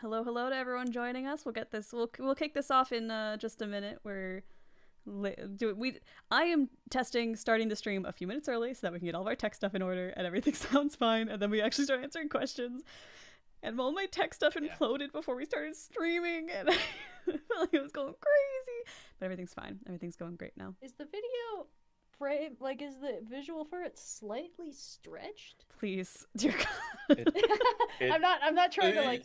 Hello, hello to everyone joining us. We'll get this. We'll kick this off in just a minute. I am testing starting the stream a few minutes early so that we can get all of our tech stuff in order and everything sounds fine, and then we actually start answering questions. And all my tech stuff imploded before we started streaming, and I felt like it was going crazy. But everything's fine. Everything's going great now. Is the video frame, like, is the visual for it slightly stretched? Please, dear God. I'm not trying to, like,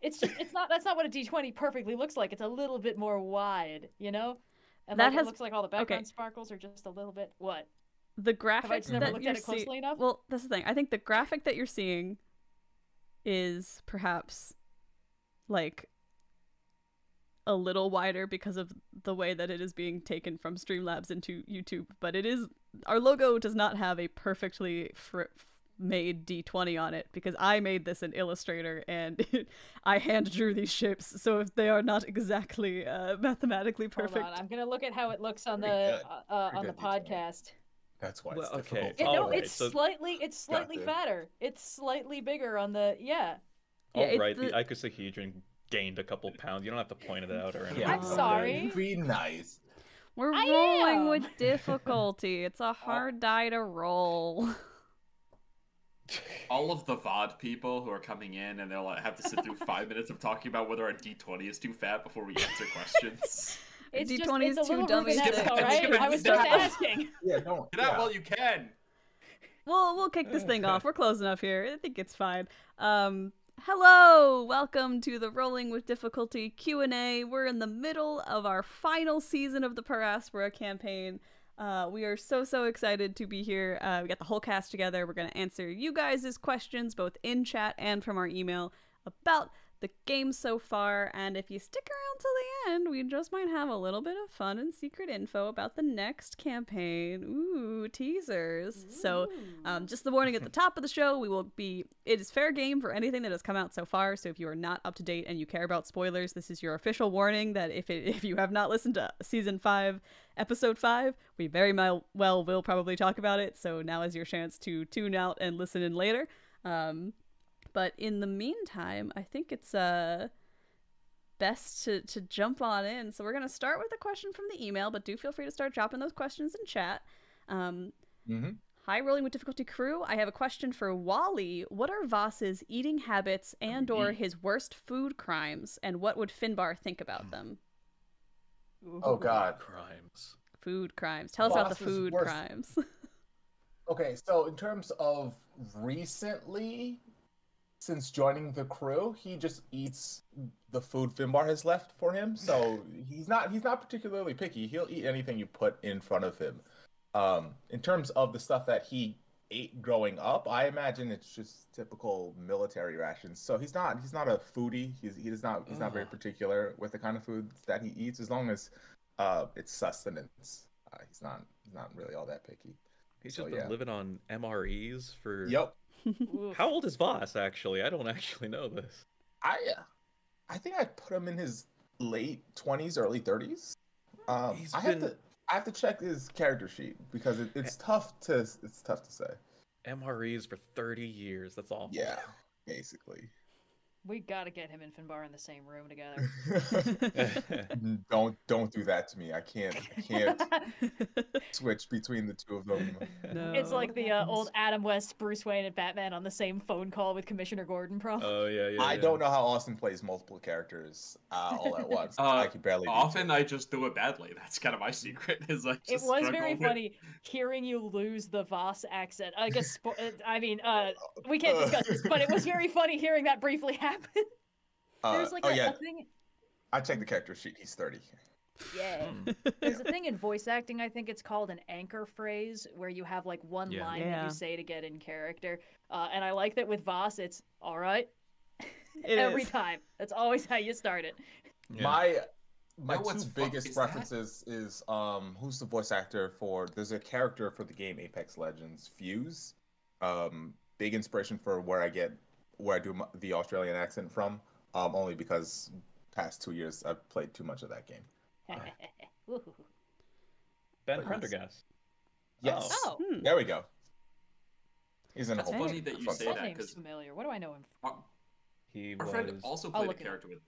it's just, it's not, that's not what a D20 perfectly looks like. It's a little bit more wide, you know? And that like, has, it looks like all the background sparkles are just a little bit, what? The graphic Have I just never looked at it closely enough? Well, that's the thing. I think the graphic that you're seeing is perhaps like a little wider because of the way that it is being taken from Streamlabs into YouTube, but it is, our logo does not have a perfectly made D20 on it because I made this in Illustrator and I hand drew these shapes, so if they are not exactly mathematically perfect. Hold on, I'm gonna look at how it looks on the on the podcast. D20. That's why it's difficult. It, no, right. It's slightly fatter. It's slightly bigger on the the icosahedron gained a couple pounds. You don't have to point it out or anything. Yeah. I'm sorry. Be nice. We're rolling with difficulty. It's a hard die to roll. All of the VOD people who are coming in and they'll have to sit through 5 minutes of talking about whether our D20 is too fat before we answer questions. It's D20 is too dumb. I was just asking. Yeah, don't. Get out while you can. Well, we'll kick this thing off. We're close enough here. I think it's fine. Hello, welcome to the Rolling with Difficulty Q&A. We're in the middle of our final season of the Paraspora campaign. We are so excited to be here. We got the whole cast together. We're going to answer you guys' questions, both in chat and from our email, about the game so far, and if you stick around till the end, we just might have a little bit of fun and secret info about the next campaign. Ooh, teasers. Ooh. So just the warning at the top of the show, it is fair game for anything that has come out so far, so if you are not up to date and you care about spoilers, this is your official warning that if you have not listened to Season 5, Episode 5, we very well will probably talk about it, so now is your chance to tune out and listen in later. But in the meantime, I think it's best to jump on in. So we're going to start with a question from the email, but do feel free to start dropping those questions in chat. Hi, Rolling with Difficulty crew. I have a question for Wally. What are Voss's eating habits and or his worst food crimes? And what would Finbar think about them? Oh, God. Crimes. Food crimes. Tell us about the food crimes. Okay, so in terms of recently, since joining the crew, he just eats the food Finbar has left for him, so he's not particularly picky. He'll eat anything you put in front of him. In terms of the stuff that he ate growing up, I imagine it's just typical military rations. So he's not a foodie. He's not very particular with the kind of food that he eats, as long as it's sustenance. He's not really all that picky. He's just been living on MREs for How old is Voss, actually? I don't actually know this. I think I put him in his late 20s, early 30s. I have to check his character sheet because it's tough to say. MREs for 30 years. That's awful. Yeah, basically. We gotta get him and Finbar in the same room together. Don't do that to me. I can't switch between the two of them. No. It's like the old Adam West, Bruce Wayne, and Batman on the same phone call with Commissioner Gordon, probably. Oh yeah. I don't know how Austin plays multiple characters all at once. I can barely. Often I just do it badly. That's kind of my secret. It was very funny hearing you lose the Voss accent. I guess we can't discuss this, but it was very funny hearing that briefly happen. There's like a thing. I checked the character sheet. He's 30. Yeah. There's a thing in voice acting. I think it's called an anchor phrase, where you have like one line that you say to get in character. And I like that with Voss, it's all right. Every time. That's always how you start it. Yeah. My two biggest references is who's the voice actor for? There's a character for the game Apex Legends, Fuse. Big inspiration for where I do the Australian accent from, only because past 2 years I've played too much of that game. Ben Prendergast. Yes. Oh. There we go. He's in a whole bunch. That you say that, 'cause familiar. What do I know him from? He Our was... friend also played a character with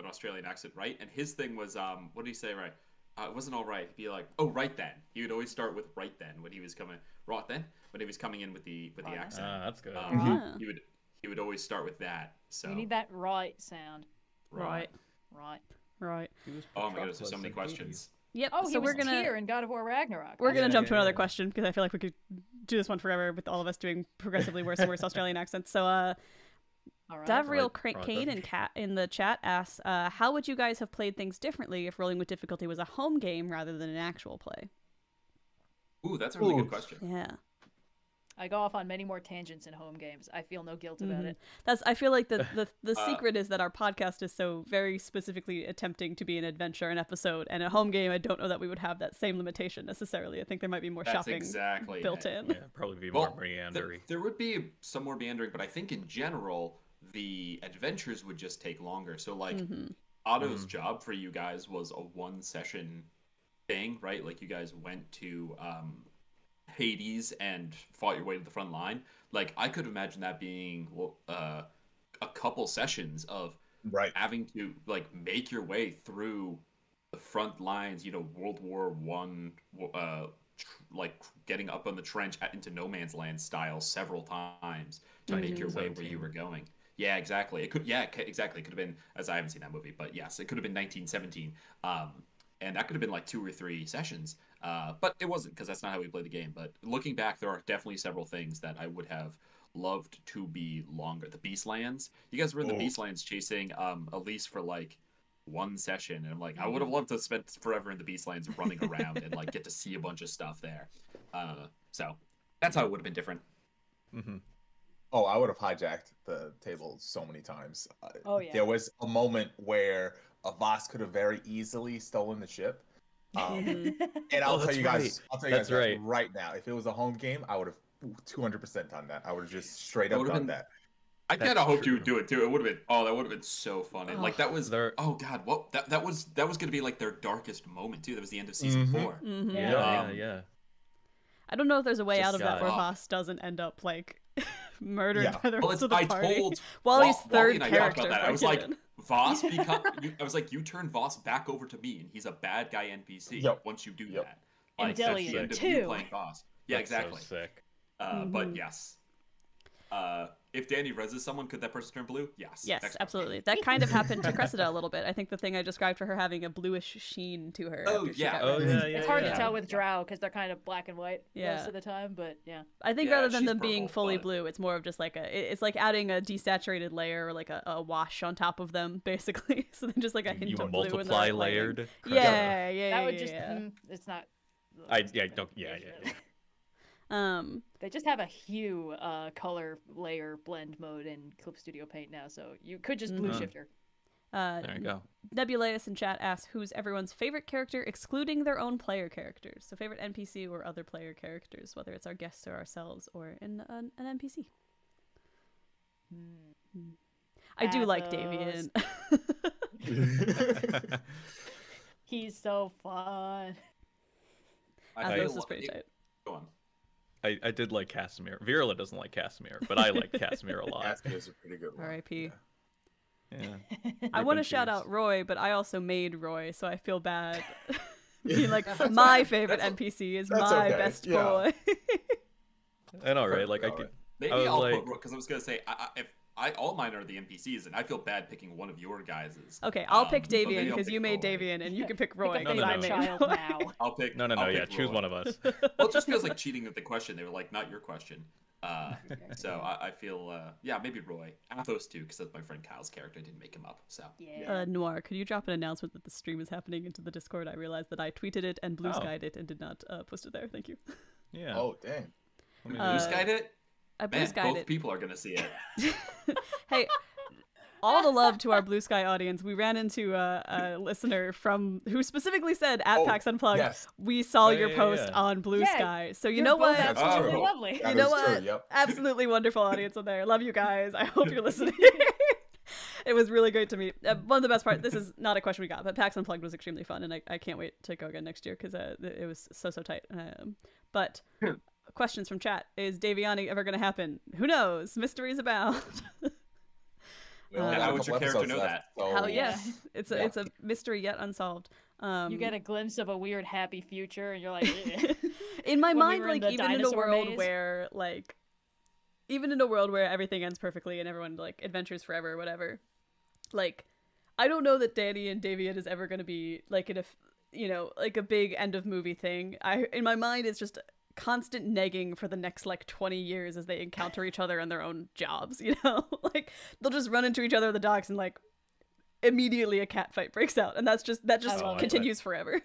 an Australian accent, right? And his thing was, what did he say, right? It wasn't all right. He'd be like, oh, right then. He would always start with right then when he was coming. Right then? When he was coming in with the accent. That's good. He would always start with that. So. You need that right sound. Right. Oh my goodness, there's so many questions. Yep. Oh, so we're gonna here in God of War Ragnarok. We're gonna jump to another question because I feel like we could do this one forever with all of us doing progressively worse and worse Australian accents. So, right. Davriel Kane and Cat in the chat asks, "How would you guys have played things differently if Rolling with Difficulty was a home game rather than an actual play?" Ooh, that's a really good question. Yeah. I go off on many more tangents in home games. I feel no guilt about it. I feel like the secret is that our podcast is so very specifically attempting to be an adventure, an episode, and a home game. I don't know that we would have that same limitation necessarily. I think there might be more shopping built in. Yeah, probably be more meandering. There would be some more meandering, but I think in general the adventures would just take longer. So like Otto's job for you guys was a one session thing, right? Like you guys went to Hades and fought your way to the front line. Like I could imagine that being a couple sessions of having to like make your way through the front lines, you know, World War I, like getting up on the trench into no man's land style several times to make your way where you were going. Yeah, exactly. It could exactly. It could have been, as I haven't seen that movie, but yes, it could have been 1917. And that could have been like 2 or 3 sessions. But it wasn't, because that's not how we played the game. But looking back, there are definitely several things that I would have loved to be longer. The Beastlands. You guys were in the Beastlands chasing Elise for like 1 session. And I'm like, I would have loved to spend forever in the Beastlands running around and like get to see a bunch of stuff there. So that's how it would have been different. Mm-hmm. Oh, I would have hijacked the table so many times. Oh, yeah. There was a moment where a Voss could have very easily stolen the ship. And I'll tell you guys, I'll tell you guys right now, if it was a home game, I would have 200% done that. I would have just straight up done that. I kind of hoped you would do it too. It would have been, that would have been so fun. And like that was their, that was going to be like their darkest moment too. That was the end of season 4. Mm-hmm. Yeah. I don't know if there's a way out of that where Voss doesn't end up like murdered by the rest of the party. Wally's third character. I was like, Voss I was like, you turn Voss back over to me, and he's a bad guy NPC once you do that. Like, Endelian too. Yeah, exactly. So sick. But yes, if Danny reses someone, could that person turn blue? Yes. Yes, absolutely. That kind of happened to Cressida a little bit. I think the thing I described for her having a bluish sheen to her. Oh yeah. It's hard to tell with Drow because they're kind of black and white most of the time, but I think rather than them being fully blue, it's more of just like it's like adding a desaturated layer or like a wash on top of them, basically. So then just like a hint of blue. You multiply layered. Yeah. That would just it's not. Yeah. They just have a hue color layer blend mode in Clip Studio Paint now, so you could just blue shift her. There you go. Nebulatus in chat asks, who's everyone's favorite character excluding their own player characters? So favorite NPC or other player characters, whether it's our guests or ourselves or an NPC. I do like Davian. He's so fun. Athos is pretty tight. Go on. I did like Casimir. Virila doesn't like Casimir, but I like Casimir a lot. Casimir's a pretty good one. R.I.P. Yeah. I want to shout out Roy, but I also made Roy, so I feel bad. Being like, my favorite NPC is my best boy. And alright, like I could. Maybe I'll put Roy, because I was gonna say if all mine are the NPCs, and I feel bad picking one of your guys's. Okay, I'll pick Davian because you made Davian, and you can pick Roy. I'll pick. No. Yeah, choose one of us. Well, it just feels like cheating with the question. They were like, not your question. So I feel, maybe Roy. Athos too, because that's my friend Kyle's character. I didn't make him up. So yeah. Noir, could you drop an announcement that the stream is happening into the Discord? I realized that I tweeted it and blue skied it and did not post it there. Thank you. Yeah. Oh dang. Blue skied it. Man, both people are gonna see it. Hey, all the love to our Blue Sky audience. We ran into a listener who specifically said at PAX Unplugged, we saw your post on Blue Sky. So you know what? Absolutely lovely. You know what? Absolutely wonderful audience in there. Love you guys. I hope you're listening. It was really great to meet. One of the best parts, this is not a question we got, but PAX Unplugged was extremely fun, and I can't wait to go again next year because it was so tight. But. Questions from chat. Is Daviani ever going to happen? Who knows? Mysteries abound. I want your character to know that. So. Hell yes. Yeah. It's a, it's a mystery yet unsolved. You get a glimpse of a weird happy future and you're like... Eh. In my mind, like, even in a world where, like... Even in a world where everything ends perfectly and everyone, like, adventures forever or whatever. Like, I don't know that Danny and Davian is ever going to be, like, an, you know, like a big end-of-movie thing. In my mind, it's just... constant negging for the next like 20 years as they encounter each other on their own jobs, you know? Like they'll just run into each other at the docks and like immediately a cat fight breaks out, and that just continues forever.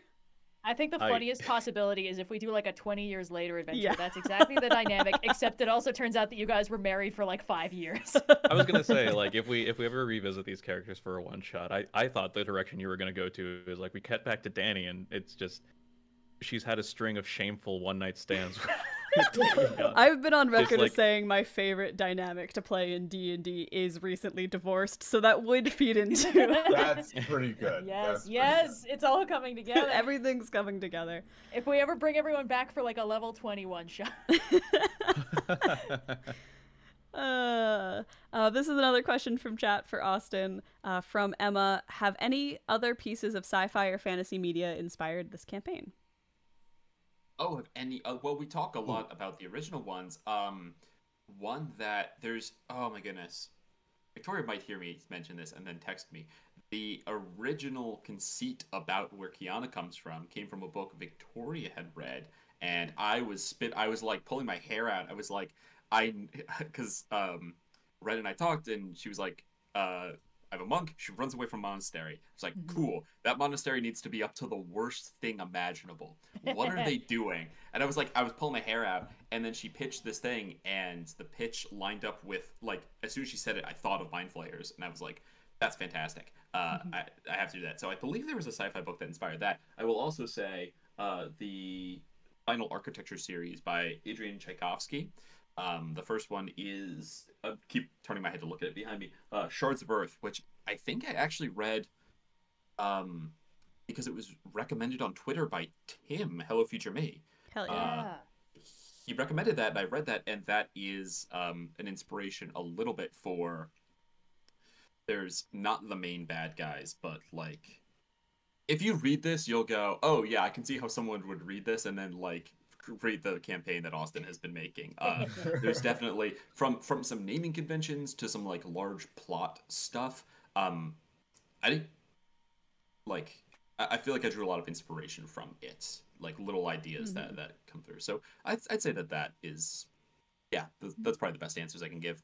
I think the funniest possibility is if we do like a 20 years later adventure. Yeah. That's exactly the dynamic, except it also turns out that you guys were married for like 5 years. I was gonna say, like, if we ever revisit these characters for a one shot, I thought the direction you were gonna go to is like we cut back to Danny and it's just she's had a string of shameful one-night stands. I've been on record as saying my favorite dynamic to play in D&D is recently divorced, so that would feed into... That's pretty good. Yes, it's all coming together. Everything's coming together. If we ever bring everyone back for, like, a level 21 shot. This is another question from chat for Austin, from Emma. Have any other pieces of sci-fi or fantasy media inspired this campaign? Oh, have any? Well, we talk a lot about the original ones. One that there's, oh my goodness, Victoria might hear me mention this and then text me. The original conceit about where Kiana comes from came from a book Victoria had read, and I was like pulling my hair out. I was like, because Red and I talked, and she was like, I have a monk, she runs away from monastery. It's like, cool, that monastery needs to be up to the worst thing imaginable. What are they doing? And I was like, I was pulling my hair out, and then she pitched this thing, and the pitch lined up with, like, as soon as she said it, I thought of Mind Flayers, and I was like, that's fantastic. I have to do that. So I believe there was a sci-fi book that inspired that. I will also say the Final Architecture series by Adrian Tchaikovsky. The first one is, I keep turning my head to look at it behind me, Shards of Earth, which I think I actually read because it was recommended on Twitter by Tim, Hello Future Me. Hell yeah. He recommended that, and I read that, and that is an inspiration a little bit for, there's not the main bad guys, but like, if you read this, you'll go, oh yeah, I can see how someone would read this, and then like, read the campaign that Austin has been making. There's definitely from some naming conventions to some like large plot stuff. I feel like I drew a lot of inspiration from it, like little ideas that come through. So I'd say that is, yeah, that's probably the best answers I can give.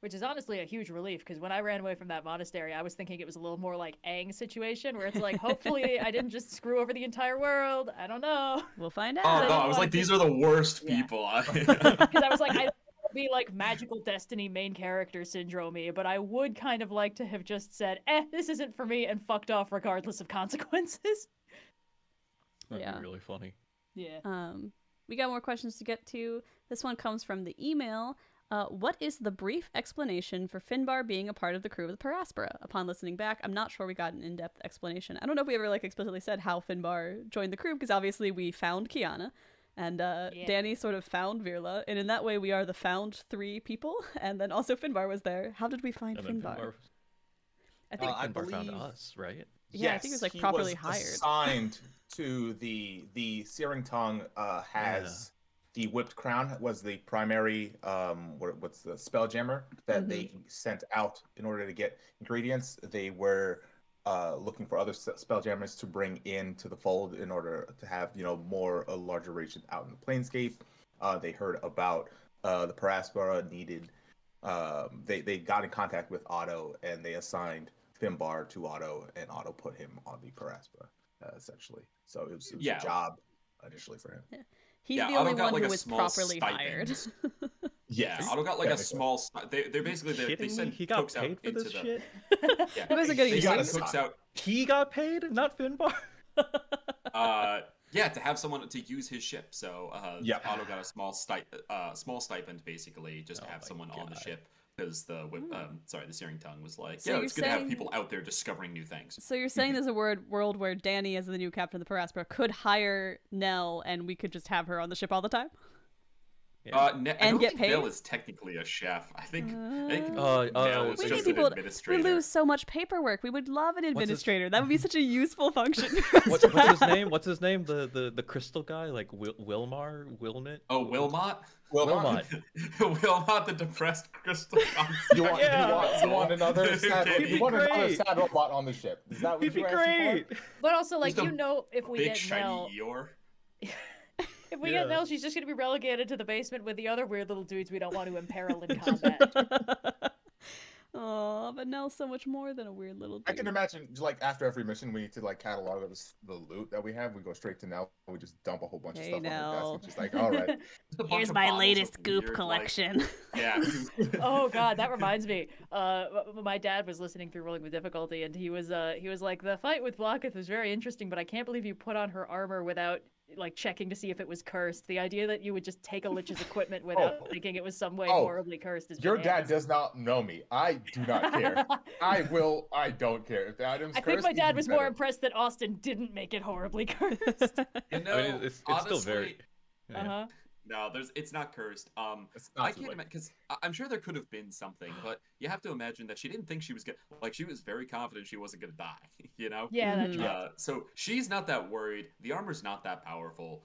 Which is honestly a huge relief, because when I ran away from that monastery, I was thinking it was a little more like Aang situation, where it's like, hopefully I didn't just screw over the entire world. I don't know. We'll find out. Oh, no, I was like, these are the worst people. Because I was like, I would be like magical destiny main character syndrome-y, but I would kind of like to have just said, this isn't for me, and fucked off regardless of consequences. That'd be really funny. Yeah. We got more questions to get to. This one comes from the email. What is the brief explanation for Finbar being a part of the crew of the Paraspora? Upon listening back, I'm not sure we got an in-depth explanation. I don't know if we ever like explicitly said how Finbar joined the crew, because obviously we found Kiana, and Danny sort of found Virila, and in that way we are the found three people, and then also Finbar was there. How did we find Finbar? I think Finbar found us, right? Yeah, yes, I think it was like properly hired. He was assigned to the Searing Tongue has... Yeah. The Whipped Crown was the primary, what's the spelljammer that they sent out in order to get ingredients. They were looking for other spelljammers to bring into the fold in order to have, you know, a larger region out in the Planescape. They heard about the Paraspora needed. They got in contact with Otto, and they assigned Finbar to Otto, and Otto put him on the Paraspora, essentially. So it was a job initially for him. Yeah. He's the only one who was properly hired. Yeah, Otto got like a small. They're basically they sent. He got paid for this shit. It was a good example. He got paid, not Finbar. Yeah, to have someone to use his ship. So Otto got a small stipend basically just to have someone on the ship, because the Searing Tongue was like, yeah, it's good to have people out there discovering new things. So you're saying there's a world where Danny, as the new captain of the Paraspora, could hire Nell, and we could just have her on the ship all the time? Yeah. Nell is technically a chef. I think we need people. We lose so much paperwork. We would love an administrator. That would be such a useful function. What's his name? What's his name? The crystal guy, like Wilmot. Oh, Wilmot. Wilmot. Wilmot, the depressed crystal. You want another Saddlebot on the ship? Is that what you're asking for? But also, like, you know, if we get Nell. If we get Nell, she's just going to be relegated to the basement with the other weird little dudes we don't want to imperil in combat. Oh, but Nell's so much more than a weird little dude. I can imagine, like, after every mission, we need to, like, catalog the loot that we have. We go straight to Nell, we just dump a whole bunch of stuff on her desk. She's like, all right. Here's my latest goop collection. Like, yeah. Oh, God, that reminds me. My dad was listening through Rolling with Difficulty, and he was like, the fight with Vlokith was very interesting, but I can't believe you put on her armor without... like checking to see if it was cursed. The idea that you would just take a lich's equipment without thinking it was some way horribly cursed is your bananas. Dad does not know me. I do not care. I don't care. If the item's cursed, think my dad was more impressed that Austin didn't make it horribly cursed. You know, I mean, it's honestly, still very... Yeah. Uh-huh. No, it's not cursed. I can't imagine, because I'm sure there could have been something, but you have to imagine that she didn't think she was gonna, like, she was very confident she wasn't gonna die, you know? Yeah, that's true. So she's not that worried. The armor's not that powerful.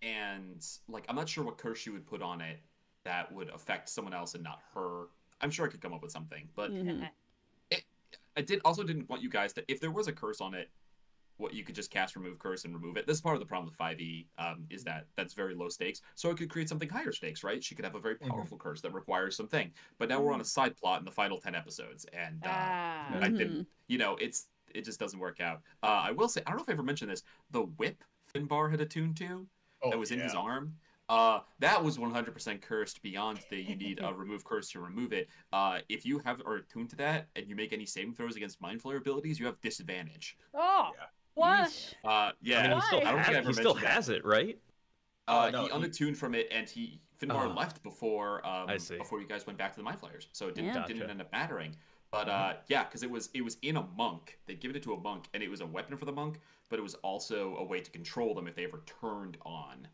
And, like, I'm not sure what curse she would put on it that would affect someone else and not her. I'm sure I could come up with something, but I also didn't want you guys to, if there was a curse on it, what you could just cast remove curse and remove it. This is part of the problem with 5e is that that's very low stakes. So it could create something higher stakes, right? She could have a very powerful curse that requires something. But now we're on a side plot in the final 10 episodes, and I didn't. You know, it just doesn't work out. I will say, I don't know if I ever mentioned this. The whip Finbar had attuned to that was in his arm. That was 100% cursed beyond the you need a remove curse to remove it. If you are attuned to that and you make any saving throws against mind flayer abilities, you have disadvantage. Oh. Yeah. What? Yeah, he still has it, right? No, he unattuned from it, and Finbar left before you guys went back to the mind flayers, so it didn't end up mattering. But yeah, because it was in a monk. They'd given it to a monk, and it was a weapon for the monk, but it was also a way to control them if they ever turned on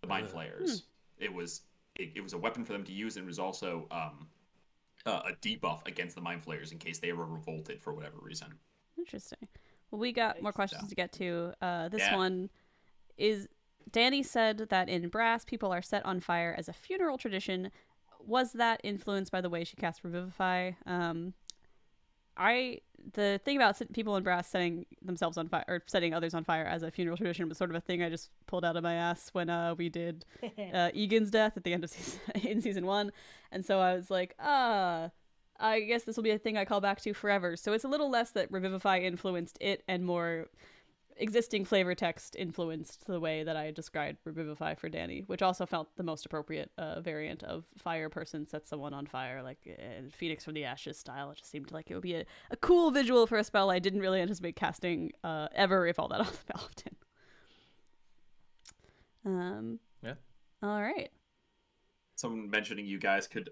the mind flayers. It was a weapon for them to use, and it was also a debuff against the mind flayers in case they were revolted for whatever reason. Interesting. We got more questions to get to. This one is, Danny said that in Brass, people are set on fire as a funeral tradition. Was that influenced by the way she cast Revivify? The thing about people in Brass setting themselves on fire, or setting others on fire as a funeral tradition, was sort of a thing I just pulled out of my ass when we did Egan's death at the end of season one. And so I was like, I guess this will be a thing I call back to forever. So it's a little less that Revivify influenced it and more existing flavor text influenced the way that I described Revivify for Danny, which also felt the most appropriate variant of fire person sets someone on fire, like Phoenix from the Ashes style. It just seemed like it would be a cool visual for a spell I didn't really anticipate casting ever, if all that often. Yeah. All right. Someone mentioning you guys could...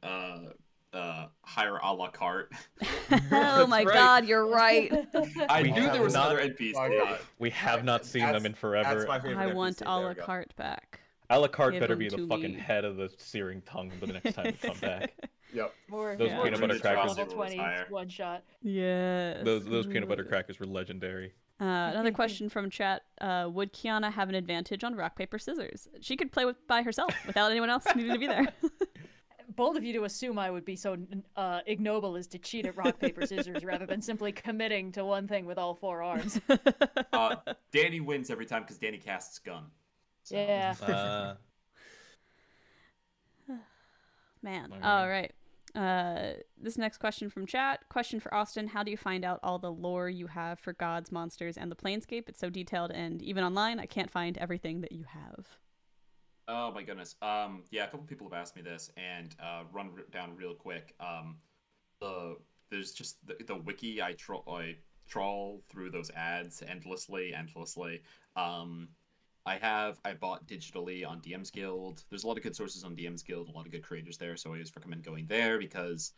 hire a la carte. Oh my god, you're right. I knew there was another NPC. We have not seen them in forever. I want a la carte back. A la carte better be the fucking head of the Searing Tongue the next time we come back. Yep. Those peanut butter crackers. One shot. Yes. Those peanut butter crackers were legendary. Another question from chat. Would Kiana have an advantage on rock, paper, scissors? She could play by herself without anyone else needing to be there. Bold of you to assume I would be so ignoble as to cheat at rock, paper, scissors rather than simply committing to one thing with all four arms. Danny wins every time because Danny casts gun. So. Yeah. Man. All right. This next question from chat. Question for Austin. How do you find out all the lore you have for gods, monsters, and the Planescape? It's so detailed, and even online, I can't find everything that you have. Oh my goodness. Yeah, a couple people have asked me this, and run down real quick. There's just the wiki. I trawl through those ads endlessly. I bought digitally on DM's Guild. There's a lot of good sources on DM's Guild, a lot of good creators there, so I always recommend going there because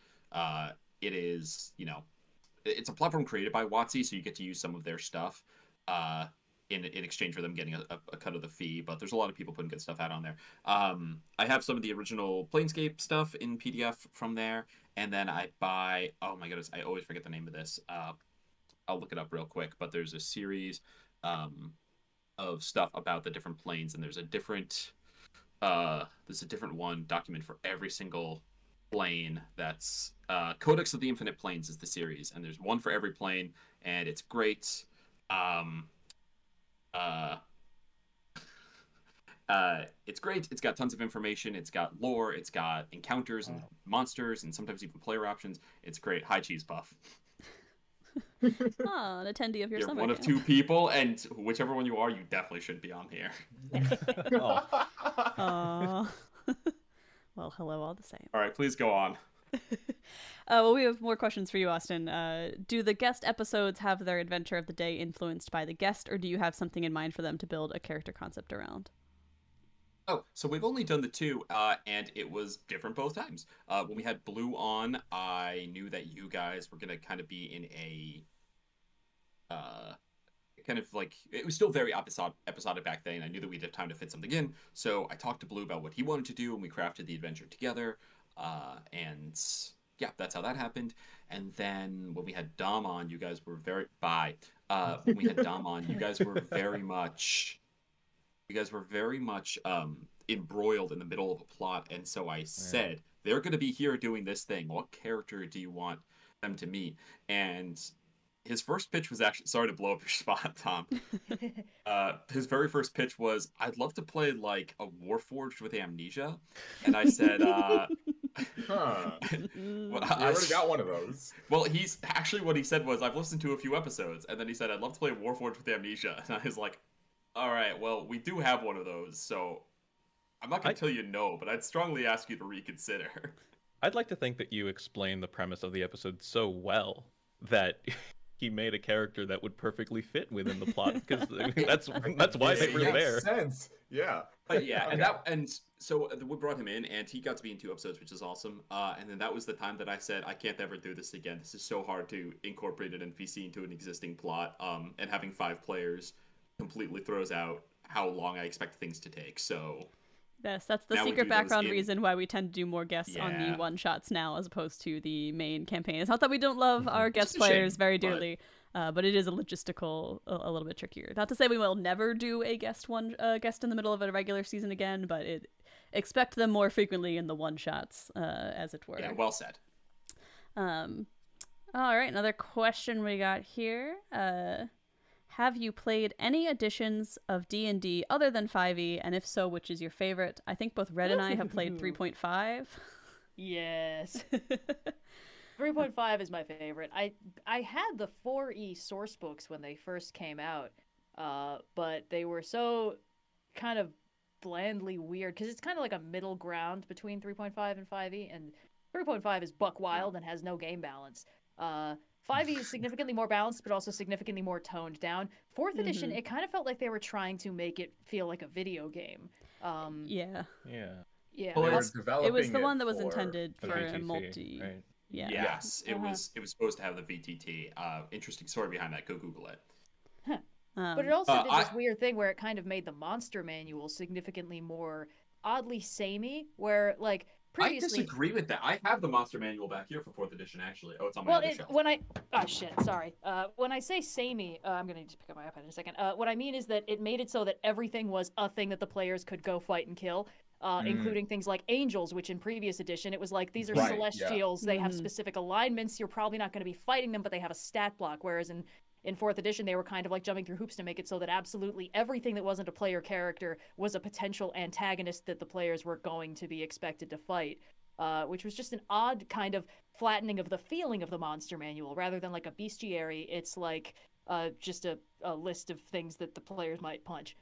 it is, you know, it's a platform created by WotC, so you get to use some of their stuff. in exchange for them getting a cut of the fee, but there's a lot of people putting good stuff out on there. I have some of the original Planescape stuff in PDF from there, and then I buy, oh my goodness, I always forget the name of this. I'll look it up real quick, but there's a series of stuff about the different planes, and there's a different one document for every single plane. That's Codex of the Infinite Planes is the series, and there's one for every plane, and it's great. It's great. It's got tons of information. It's got lore. It's got encounters and monsters, and sometimes even player options. It's great. Hi, Cheese Puff. Oh, an attendee of your summer. You're one of two people, and whichever one you are, you definitely should be on here. Oh. Well, hello all the same. All right, please go on. Well, we have more questions for you, Austin. Do the guest episodes have their adventure of the day influenced by the guest, or do you have something in mind for them to build a character concept around? Oh, so we've only done the two, and it was different both times. When we had Blue on, I knew that you guys were going to kind of be in a... kind of like, it was still very episodic back then. I knew that we'd have time to fit something in, so I talked to Blue about what he wanted to do, and we crafted the adventure together. And yeah, that's how that happened. And then when we had Dom on, you guys were very when we had Dom on, you guys were very much embroiled in the middle of a plot, and so I said, they're going to be here doing this thing. What character do you want them to meet? And his first pitch was actually, sorry to blow up your spot, Tom. His very first pitch was, I'd love to play like a Warforged with amnesia. And I said, well, I already got one of those. Well, he's actually, what he said was, I've listened to a few episodes. And then he said, I'd love to play a Warforged with amnesia. And I was like, all right, well, we do have one of those. So I'm not going to tell you no, but I'd strongly ask you to reconsider. I'd like to think that you explained the premise of the episode so well that... he made a character that would perfectly fit within the plot, because that's why they were there. Sense. Yeah. But yeah, okay. and so we brought him in, and he got to be in two episodes, which is awesome. And then that was the time that I said, I can't ever do this again. This is so hard to incorporate an NPC into an existing plot. And having 5 players completely throws out how long I expect things to take. So yes, that's the secret background reason why we tend to do more guests on the one-shots now as opposed to the main campaign. It's not that we don't love our guest players very dearly, but it is a logistical, a little bit trickier. Not to say we will never do a guest in the middle of a regular season again, but expect them more frequently in the one-shots, as it were. Yeah, well said. All right, another question we got here. Have you played any editions of D&D other than 5e? And if so, which is your favorite? I think both Red and I have played 3.5. Yes. 3.5 is my favorite. I had the 4e source books when they first came out, but they were so kind of blandly weird, because it's kind of like a middle ground between 3.5 and 5e, and 3.5 is buck wild and has no game balance. 5e is significantly more balanced, but also significantly more toned down. 4th edition, it kind of felt like they were trying to make it feel like a video game. Yeah. Well, it was the one that was intended for a multi. Right? Yeah. Yes, it was supposed to have the VTT. Interesting story behind that. Go Google it. Huh. But it also did this weird thing where it kind of made the monster manual significantly more oddly samey, where like. Previously. I disagree with that. I have the monster manual back here for 4th edition, actually. Oh, it's on my other shelf. Oh, shit, sorry. When I say samey, I'm going to need to pick up my iPad in a second. What I mean is that it made it so that everything was a thing that the players could go fight and kill, including things like angels, which in previous edition, it was like, these are celestials, they have specific alignments, you're probably not going to be fighting them, but they have a stat block, whereas in 4th edition, they were kind of like jumping through hoops to make it so that absolutely everything that wasn't a player character was a potential antagonist that the players were going to be expected to fight, which was just an odd kind of flattening of the feeling of the monster manual. Rather than like a bestiary, it's like just a list of things that the players might punch.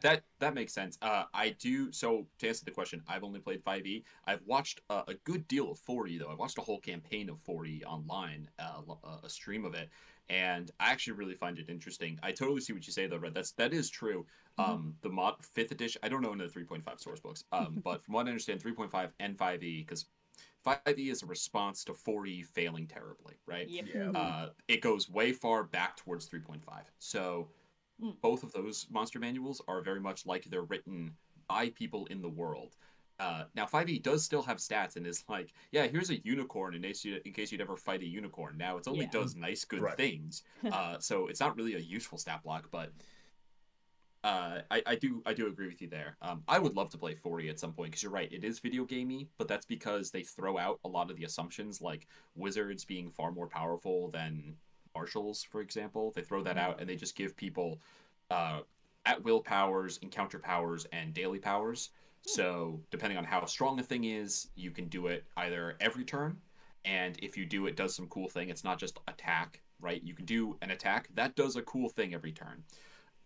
That makes sense. I do. So to answer the question, I've only played 5e. I've watched a good deal of 4e, though. I watched a whole campaign of 4e online, a stream of it. And I actually really find it interesting. I totally see what you say, though, Red. That is true. The 5th edition, I don't know any of the 3.5 source books, but from what I understand, 3.5 and 5e, because 5e is a response to 4e failing terribly, right? Yep. Yeah. It goes way far back towards 3.5. So Both of those monster manuals are very much like they're written by people in the world. Now 5e does still have stats and is like, yeah, here's a unicorn in case you'd ever fight a unicorn. Now it only does nice good things, so it's not really a useful stat block. But I do agree with you there. I would love to play 4e at some point because you're right, it is video gamey, but that's because they throw out a lot of the assumptions, like wizards being far more powerful than marshals, for example. They throw that out and they just give people at will powers, encounter powers, and daily powers. So depending on how strong a thing is, you can do it either every turn, and if you do, it does some cool thing. It's not just attack, right? You can do an attack that does a cool thing every turn.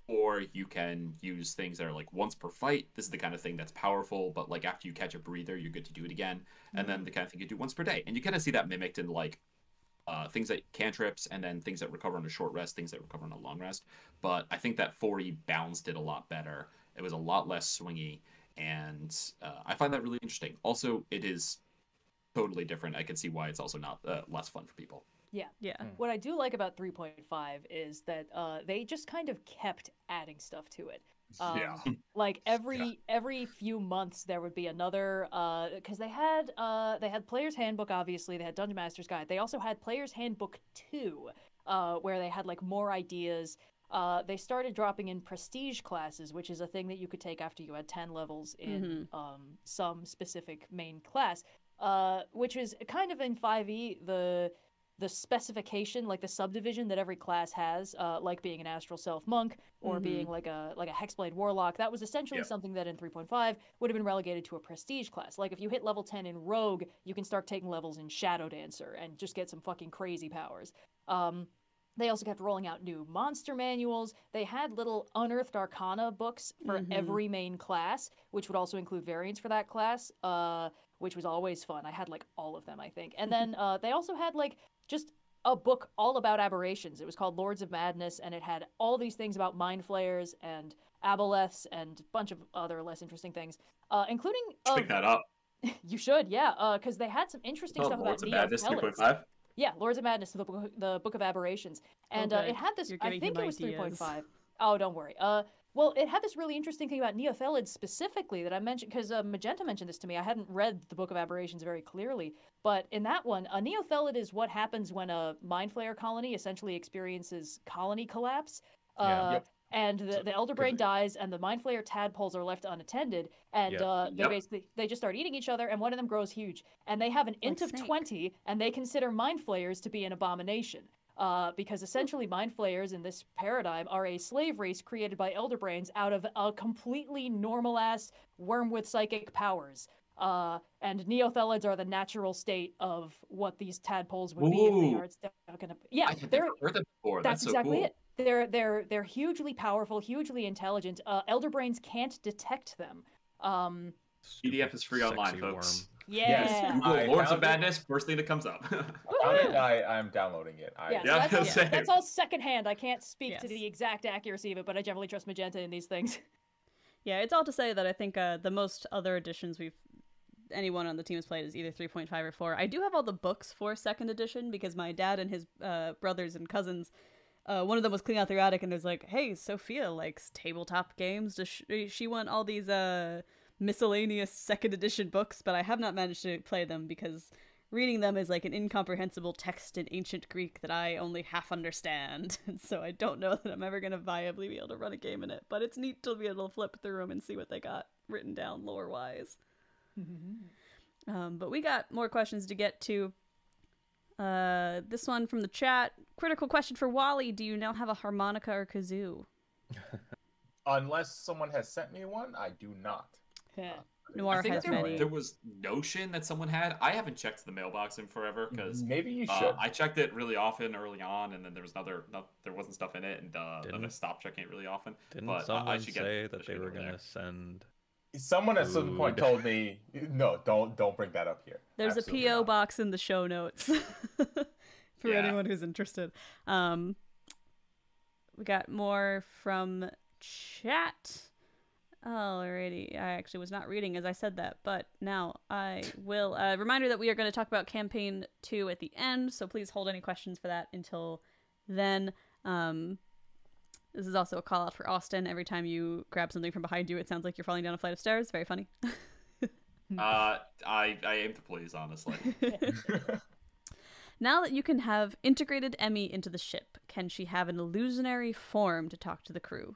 Or you can use things that are like once per fight. This is the kind of thing that's powerful, but like after you catch a breather, you're good to do it again. And then the kind of thing you do once per day. And you kind of see that mimicked in like things that cantrips, and then things that recover on a short rest, things that recover on a long rest. But I think that 4e balanced it a lot better. It was a lot less swingy. And I find that really interesting. Also, it is totally different. I can see why it's also not less fun for people. Yeah. What I do like about 3.5 is that they just kind of kept adding stuff to it. Like every few months there would be another, because they had Player's Handbook, obviously. They had Dungeon Master's Guide. They also had Player's Handbook 2, where they had like more ideas. They started dropping in prestige classes, which is a thing that you could take after you had 10 levels in some specific main class, which is kind of in 5e, the specification, like the subdivision that every class has, like being an Astral Self Monk or being like a Hexblade Warlock. That was essentially something that in 3.5 would have been relegated to a prestige class. Like if you hit level 10 in Rogue, you can start taking levels in Shadow Dancer and just get some fucking crazy powers. They also kept rolling out new monster manuals. They had little Unearthed Arcana books for every main class, which would also include variants for that class, which was always fun. I had like all of them, I think. And then they also had like just a book all about aberrations. It was called Lords of Madness, and it had all these things about mind flayers and aboleths and a bunch of other less interesting things, including. Pick that up. You should, yeah, because they had some interesting stuff about Lords of Madness 3.5. Yeah, Lords of Madness, the Book of Aberrations. And it had this, I think it was 3.5. Oh, don't worry. Well, it had this really interesting thing about Neophthalid specifically that I mentioned, because Magenta mentioned this to me. I hadn't read the Book of Aberrations very clearly. But in that one, a Neophthalid is what happens when a Mind Flayer colony essentially experiences colony collapse. And the Elder Brain dies, and the Mind Flayer tadpoles are left unattended, and they basically just start eating each other, and one of them grows huge, and they have an int of 20, and they consider Mind Flayers to be an abomination, because essentially Mind Flayers in this paradigm are a slave race created by Elder Brains out of a completely normal ass worm with psychic powers. And Neothelids are the natural state of what these tadpoles would be if they are stuck in a... Yeah, they're... Heard that before. That's so exactly cool. It. They're hugely powerful, hugely intelligent. Elder Brains can't detect them. PDF is free online, folks. Yes, Lords of Madness, first thing that comes up. I'm downloading it. That's all secondhand. I can't speak to the exact accuracy of it, but I generally trust Magenta in these things. Yeah, it's all to say that I think the most other editions anyone on the team has played is either 3.5 or 4. I do have all the books for 2nd edition because my dad and his brothers and cousins, one of them was cleaning out their attic, and there's like, hey, Sophia likes tabletop games. Does she want all these miscellaneous 2nd edition books, but I have not managed to play them because reading them is like an incomprehensible text in ancient Greek that I only half understand. And so I don't know that I'm ever going to viably be able to run a game in it, but it's neat to be able to flip through them and see what they got written down lore-wise. But we got more questions to get to. This one from the chat. Critical question for Wally. Do you now have a harmonica or kazoo? Unless someone has sent me one, I do not. Yeah. Noir has many. There was Notion that someone had. I haven't checked the mailbox in forever because maybe you should. I checked it really often early on, and then there was there wasn't stuff in it, and then I stopped checking it really often. But someone I should say that they were gonna send? Someone at some point told me, no, don't bring that up here. There's absolutely a P.O. box in the show notes for anyone who's interested. We got more from chat. Alrighty, I actually was not reading as I said that, but now I will. Reminder that we are going to talk about Campaign 2 at the end, so please hold any questions for that until then. This is also a call out for Austin. Every time you grab something from behind you, it sounds like you're falling down a flight of stairs. Very funny. I aim to please, honestly. Now that you can have integrated Emmy into the ship, can she have an illusionary form to talk to the crew?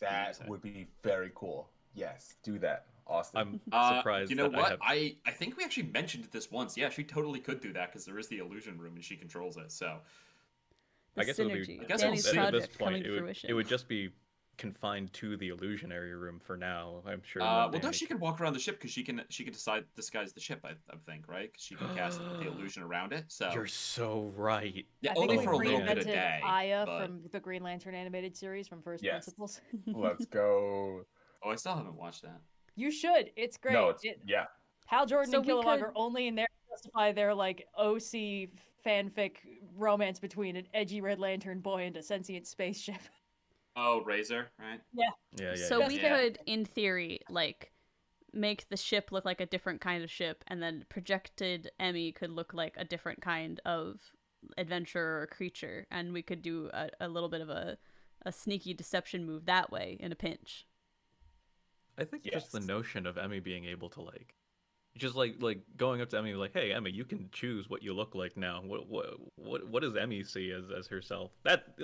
That would be very cool. Yes, do that, Austin. I'm surprised. You know what? I think we actually mentioned this once. Yeah, she totally could do that because there is the illusion room and she controls it. So I guess synergy. At this point, it would just be confined to the illusionary room for now. I'm sure. Well, no, she can walk around the ship because she can disguise the ship. I think, right? Because she can cast the illusion around it. So you're so right. Yeah, only for a little bit a day. Aya from the Green Lantern animated series from First Principles. Let's go. Oh, I still haven't watched that. You should. It's great. No, yeah. Hal Jordan and Kilowog are only in there to justify their like OC fanfic romance between an edgy Red Lantern boy and a sentient spaceship. Oh, Razor, right? Yeah. So we could, in theory, like, make the ship look like a different kind of ship, and then projected Emmy could look like a different kind of adventurer or creature, and we could do a little bit of a sneaky deception move that way in a pinch. I think just the notion of Emmy being able to, like, just like going up to Emmy like, hey Emmy, you can choose what you look like now. What does Emmy see as herself? That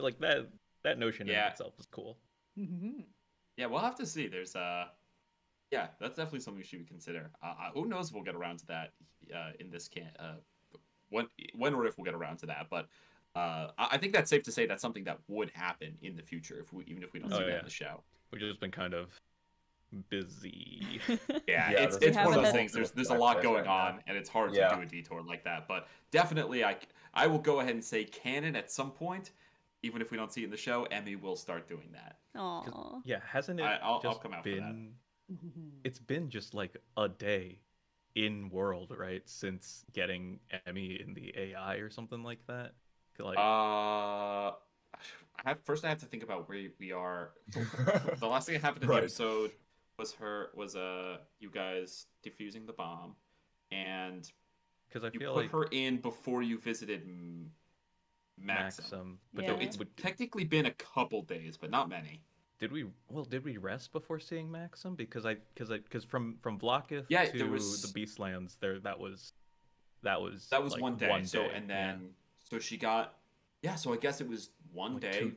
notion in itself is cool. Mm-hmm. Yeah, we'll have to see. There's that's definitely something she would consider. Who knows if we'll get around to that in this when or if we'll get around to that. But I think that's safe to say that's something that would happen in the future even if we don't see that in the show. Which has been kind of busy. It's one of those things. There's a lot going on, and it's hard to do a detour like that. But definitely, I will go ahead and say canon at some point. Even if we don't see it in the show, Emmy will start doing that. Aww. Yeah, hasn't it I'll come out been... for that. It's been just like a day in world, right? Since getting Emmy in the AI or something like that. Like... I have to think about where we are. The last thing that happened in the episode was you guys defusing the bomb, and because you feel put her in before you visited Maxim. But it's technically been a couple days, but not many. Did we rest before seeing Maxim? Because from Vlokith to the Beastlands, there that was like one day. So and then so she got so I guess it was one like day,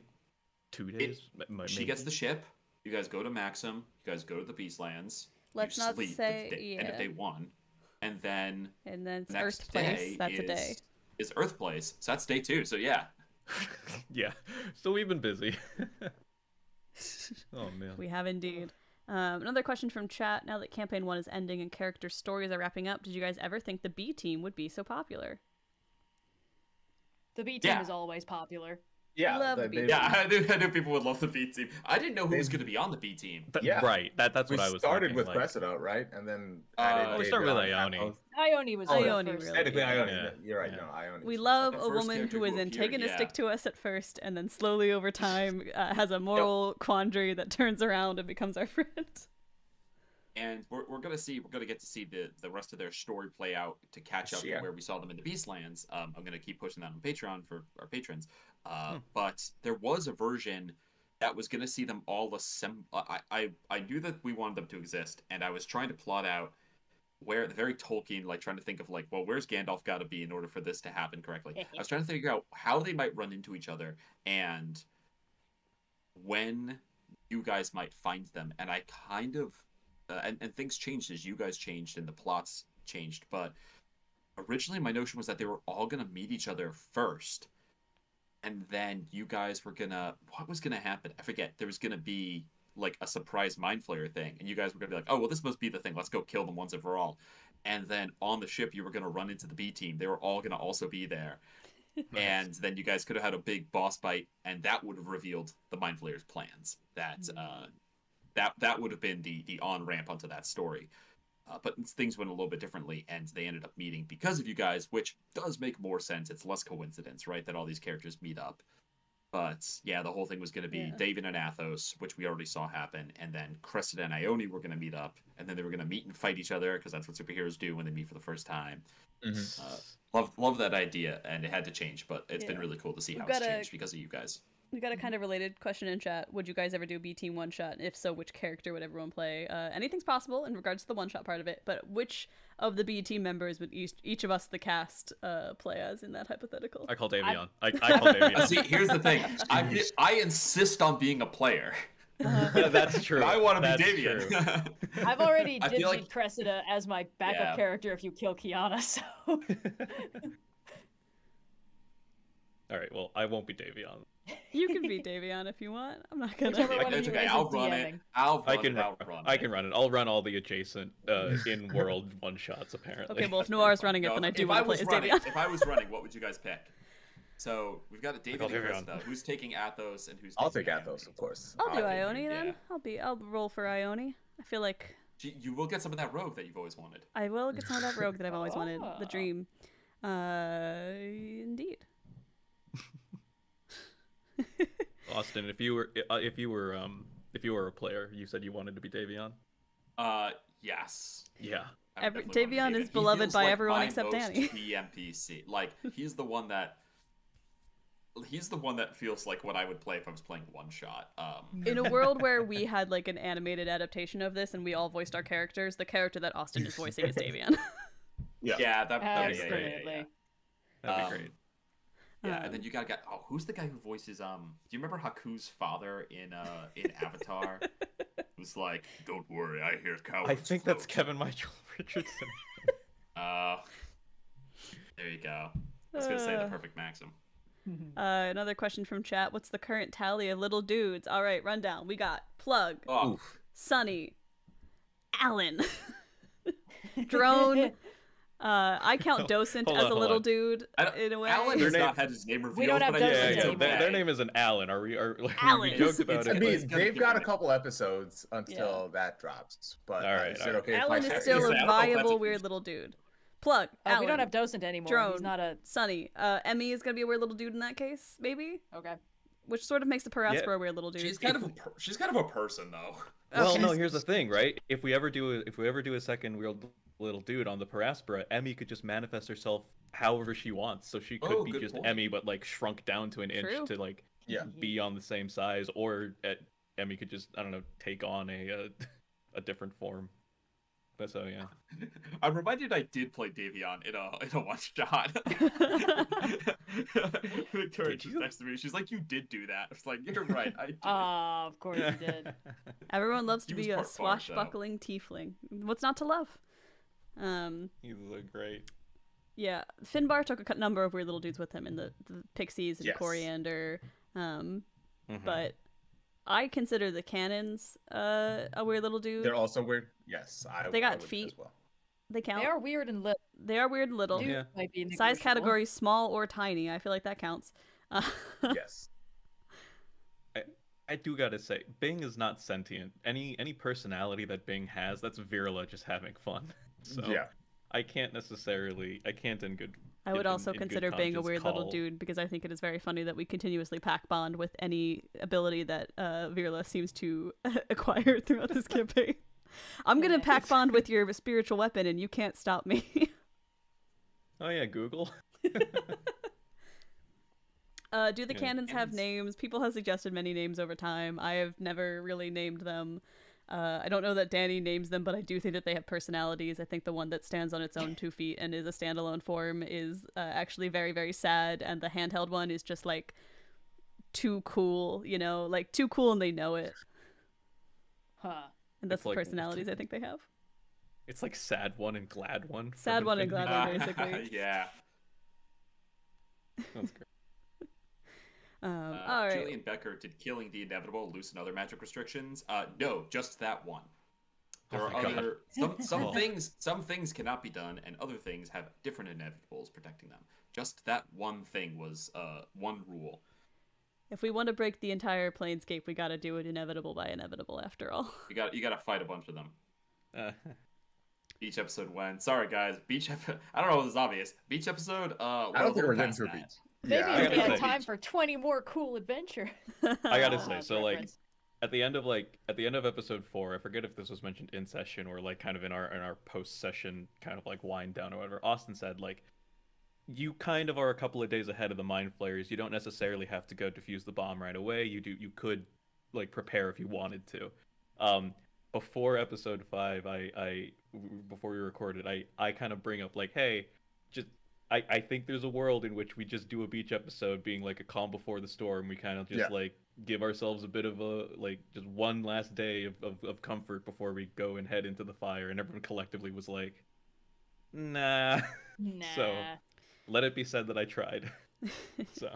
two days. She gets the ship. You guys go to Maxim. You guys go to the Beastlands. Let's you not sleep say day, end of day one, and then it's next Earth Place. Day that's a day. Is Earth Place? So that's day two. So yeah. So we've been busy. Oh man, we have indeed. Another question from chat. Now that campaign 1 is ending and character stories are wrapping up, did you guys ever think the B team would be so popular? The B team is always popular. Yeah, love the B team. Yeah, I knew people would love the B team. I didn't know who was going to be on the B team. Right. That's what I was. Started with Cressida, right? And then we started with Ione. Ione was technically Ione. Yeah. You're right. Yeah. No, Ione. We love a woman who is antagonistic to us at first, and then slowly over time has a moral quandary that turns around and becomes our friend. And we're gonna get to see the rest of their story play out to catch up to where we saw them in the Beastlands. I'm gonna keep pushing that on Patreon for our patrons. But there was a version that was gonna see them all assemble. I knew that we wanted them to exist, and I was trying to plot out where the very Tolkien, like trying to think of like, well, where's Gandalf got to be in order for this to happen correctly? I was trying to figure out how they might run into each other and when you guys might find them, and I kind of. And things changed as you guys changed and the plots changed, but originally my notion was that they were all going to meet each other first, and then you guys were going to... What was going to happen? I forget. There was going to be like a surprise mind flayer thing, and you guys were going to be like, oh, well, this must be the thing. Let's go kill them once and for all. And then on the ship, you were going to run into the B team. They were all going to also be there. And then you guys could have had a big boss fight, and that would have revealed the mind flayer's plans. That would have been the on-ramp onto that story. But things went a little bit differently, and they ended up meeting because of you guys, which does make more sense. It's less coincidence, right, that all these characters meet up. But, yeah, the whole thing was going to be David and Athos, which we already saw happen, and then Cressida and Ione were going to meet up, and then they were going to meet and fight each other, because that's what superheroes do when they meet for the first time. Mm-hmm. Love that idea, and it had to change, but it's been really cool to see how it's changed because of you guys. We got a kind of related question in chat. Would you guys ever do B-Team one-shot? If so, which character would everyone play? Anything's possible in regards to the one-shot part of it, but which of the B-Team members would each of us, the cast, play as in that hypothetical? I call Davian. I call Davian. See, here's the thing. I insist on being a player. That's true. I want to be Davian. I've already ditched like... Cressida as my backup character if you kill Kiana, so... All right, well, I won't be Davian. You can be Davian if you want. I'm not gonna. It's okay. I'll run DMing. It. I can run it. I'll run all the adjacent in-world one-shots. Apparently. Okay. Well, if Noir's running it, then I do want to play as Davian. If I was running, what would you guys pick? So we've got a David and Cressida. Who's taking Athos and who's? I'll take Athos, of course. I'll do Ione then. I'll roll for Ione. I feel like. You will get some of that rogue that you've always wanted. I will get some of that rogue that I've always wanted. The dream. Indeed. Austin, if you were a player, you said you wanted to be Davian. Yes. Yeah. Davian is beloved by everyone except Danny. PMPC. Like he's the one that feels like what I would play if I was playing one shot. In a world where we had like an animated adaptation of this and we all voiced our characters, the character that Austin is voicing is Davian. Yeah, that'd be great. Yeah. That'd be great. Yeah, and then you gotta get. Oh, who's the guy who voices? Do you remember Haku's father in Avatar? Who's like, "Don't worry, I hear cowards." I think that's Kevin Michael Richardson. There you go. I was gonna say the perfect maxim. Another question from chat. What's the current tally of little dudes? All right, rundown. We got Plug, Sunny, Alan, Drone. I count Docent as a little dude in a way. Alan has not had his name revealed. We don't have Docent. Their name is an Alan. Alan. We joked about it. I mean, they've got a couple episodes until that drops. But Alan is still a viable weird little dude. Plug. We don't have Docent anymore. Drone. He's not a Sunny. Emmy is gonna be a weird little dude in that case, maybe. Okay. Which sort of makes the Paraspora a weird little dude. She's kind of a person though. Well, no. Here's the thing, right? If we ever do a second weird little dude on the Paraspora, Emmy could just manifest herself however she wants. So she could be just point. Emmy, but like shrunk down to an inch to like be on the same size, or Emmy could just, I don't know, take on a different form. But so yeah. I'm reminded I did play Davian in a one shot. Victoria just texted me. She's like, "You did do that." I was like, "You're right. I did." Of course you did. Everyone loves to be a swashbuckling tiefling. What's not to love? You look great. Yeah, Finbar took a number of weird little dudes with him in the Pixies and Coriander, but I consider the Cannons a weird little dude. They're also weird. Yes, they got feet as well. They count. They are weird and little. Yeah. Size category small or tiny. I feel like that counts. Yes. I do gotta say, Bing is not sentient. Any personality that Bing has, that's Virila just having fun. So yeah, I can't in good. I would also consider Bing a weird little dude because I think it is very funny that we continuously pack bond with any ability that Virila seems to acquire throughout this campaign. I'm gonna pack bond with your spiritual weapon, and you can't stop me. Oh yeah, Google. Do the cannons have names? People have suggested many names over time. I have never really named them. I don't know that Danny names them, but I do think that they have personalities. I think the one that stands on its own 2 feet and is a standalone form is actually very, very sad, and the handheld one is just like too cool, you know, like too cool, and they know it. Huh. And that's the personalities I think they have. It's like sad one and glad one. Sad one and glad one, basically. Yeah. That's great. All right. Julian Becker, did Killing the Inevitable loosen other magic restrictions? No, just that one. There are other some things cannot be done, and other things have different inevitables protecting them. Just that one thing was one rule. If we want to break the entire Planescape, we got to do it inevitable by inevitable. After all, you got to fight a bunch of them. Beach episode when? Sorry guys, beach. I don't know if this is obvious. Beach episode. I don't think we're getting through beach. Maybe we have time for 20 more cool adventures. I gotta say, so like at the end of episode 4, I forget if this was mentioned in session or like kind of in our post session kind of like wind down or whatever. Austin said like you kind of are a couple of days ahead of the Mind Flayers. You don't necessarily have to go defuse the bomb right away. You could like prepare if you wanted to. Before episode 5, before we recorded, I kind of bring up like, hey, just I think there's a world in which we just do a beach episode being like a calm before the storm. We kind of just like give ourselves a bit of a like just one last day of comfort before we go and head into the fire. And everyone collectively was like, nah. So let it be said that I tried. So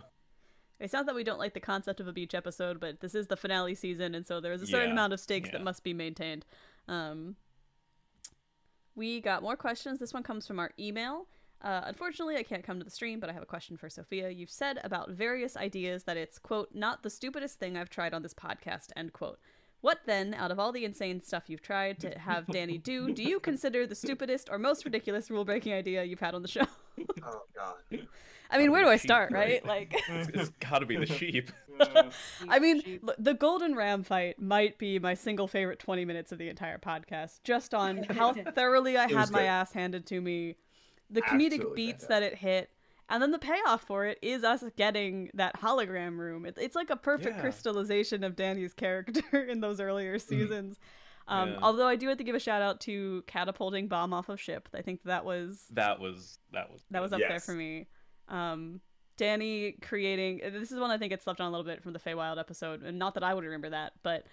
it's not that we don't like the concept of a beach episode, but this is the finale season, and so there's a certain amount of stakes that must be maintained. We got more questions. This one comes from our email. Unfortunately, I can't come to the stream, but I have a question for Sophia. You've said about various ideas that it's, quote, not the stupidest thing I've tried on this podcast, end quote. What then, out of all the insane stuff you've tried to have Danny do, do you consider the stupidest or most ridiculous rule-breaking idea you've had on the show? Oh, God. I mean, where do I start, right? Like, it's gotta be the sheep. I mean, the Golden Ram fight might be my single favorite 20 minutes of the entire podcast, just on how thoroughly I had my ass handed to me, the comedic beats that it hit, and then the payoff for it is us getting that hologram room. It's like a perfect crystallization of Danny's character in those earlier seasons. Although I do have to give a shout out to catapulting bomb off of ship. I think that was up there for me. Danny creating, this is one I think it slept on a little bit from the Feywild episode, and not that I would remember that, but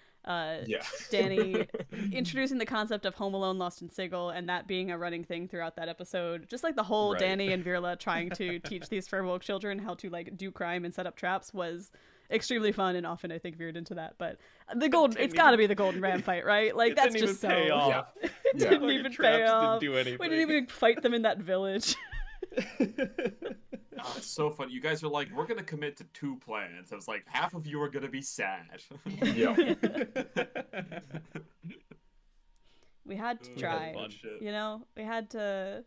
Danny introducing the concept of Home Alone, Lost and Sigil, and that being a running thing throughout that episode, just like the whole Danny and Virila trying to teach these Firbolg children how to like do crime and set up traps was extremely fun, and often I think veered into that. But it's got to be the Golden Ram fight, right? Like that's just so didn't even pay off. We didn't even fight them in that village. Oh, it's so funny. You guys are like, we're gonna commit to 2 plans. I was like, half of you are gonna be sad. We had to try. You know, we had to